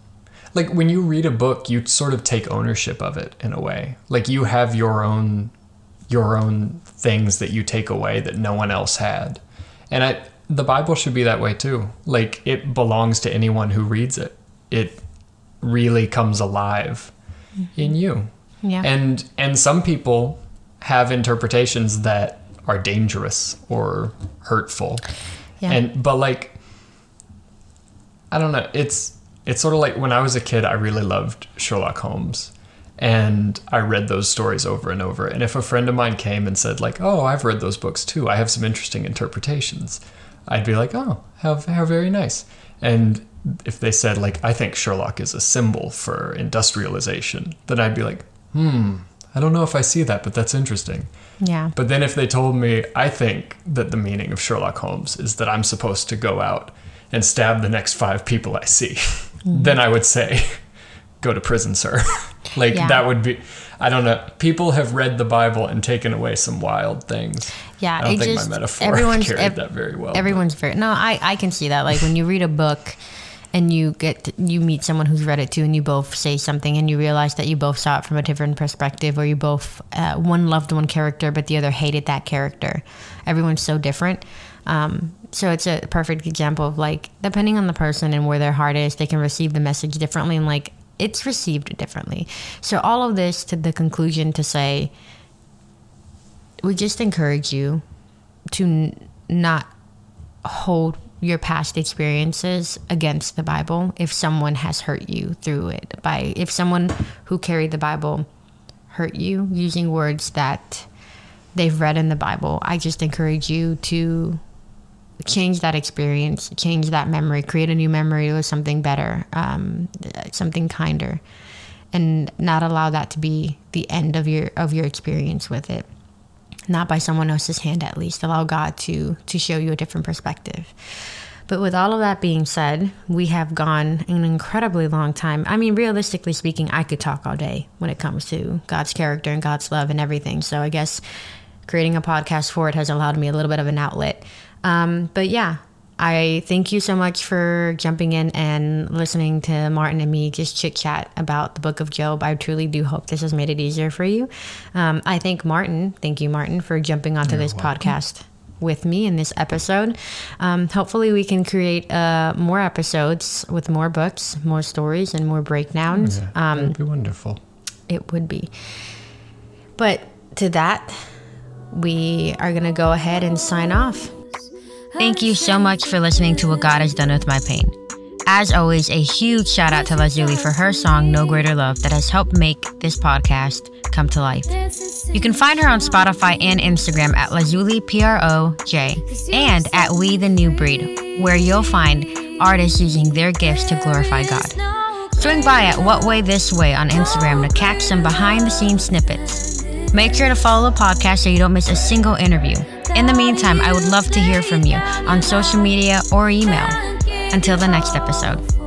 like, when you read a book, you sort of take ownership of it in a way. Like, you have your own things that you take away that no one else had. And the Bible should be that way too. Like, it belongs to anyone who reads it. It really comes alive in you. Yeah. And some people have interpretations that are dangerous or hurtful. Yeah. But like, I don't know, it's sort of like when I was a kid, I really loved Sherlock Holmes, and I read those stories over and over. And if a friend of mine came and said, like, oh, I've read those books too, I have some interesting interpretations, I'd be like, oh, how very nice. And if they said, like, I think Sherlock is a symbol for industrialization, then I'd be like, I don't know if I see that, but that's interesting. Yeah. But then if they told me, I think that the meaning of Sherlock Holmes is that I'm supposed to go out and stab the next 5 people I see, then I would say, go to prison, sir. Like, that would be, I don't know. People have read the Bible and taken away some wild things. Yeah. I don't think my metaphor carried that very well. Everyone's very, no, I can see that. Like, when you read a book and you meet someone who's read it too, and you both say something, and you realize that you both saw it from a different perspective, or you both, one loved one character, but the other hated that character. Everyone's so different. So it's a perfect example of, like, depending on the person and where their heart is, they can receive the message differently, and, like, it's received differently. So all of this to the conclusion to say, we just encourage you to not hold your past experiences against the Bible if someone has hurt you through it. If someone who carried the Bible hurt you using words that they've read in the Bible, I just encourage you to change that experience, change that memory, create a new memory with something better, something kinder, and not allow that to be the end of your experience with it. Not by someone else's hand, at least. Allow God to show you a different perspective. But with all of that being said, we have gone an incredibly long time. I mean, realistically speaking, I could talk all day when it comes to God's character and God's love and everything. So I guess creating a podcast for it has allowed me a little bit of an outlet. But yeah, I thank you so much for jumping in and listening to Martin and me just chit chat about the book of Job. I truly do hope this has made it easier for you. I thank Martin. Thank you, Martin, for jumping onto this podcast with me in this episode. Hopefully we can create more episodes with more books, more stories, and more breakdowns. Yeah, that would be wonderful. It would be. But to that, we are going to go ahead and sign off. Thank you so much for listening to What God Has Done With My Pain. As always, a huge shout out to Lazuli for her song No Greater Love that has helped make this podcast come to life. You can find her on Spotify and Instagram at Lazuli PROJ and at We The New Breed, where you'll find artists using their gifts to glorify God. Swing by at What Way This Way on Instagram to catch some behind-the-scenes snippets. Make sure to follow the podcast so you don't miss a single interview. In the meantime, I would love to hear from you on social media or email. Until the next episode.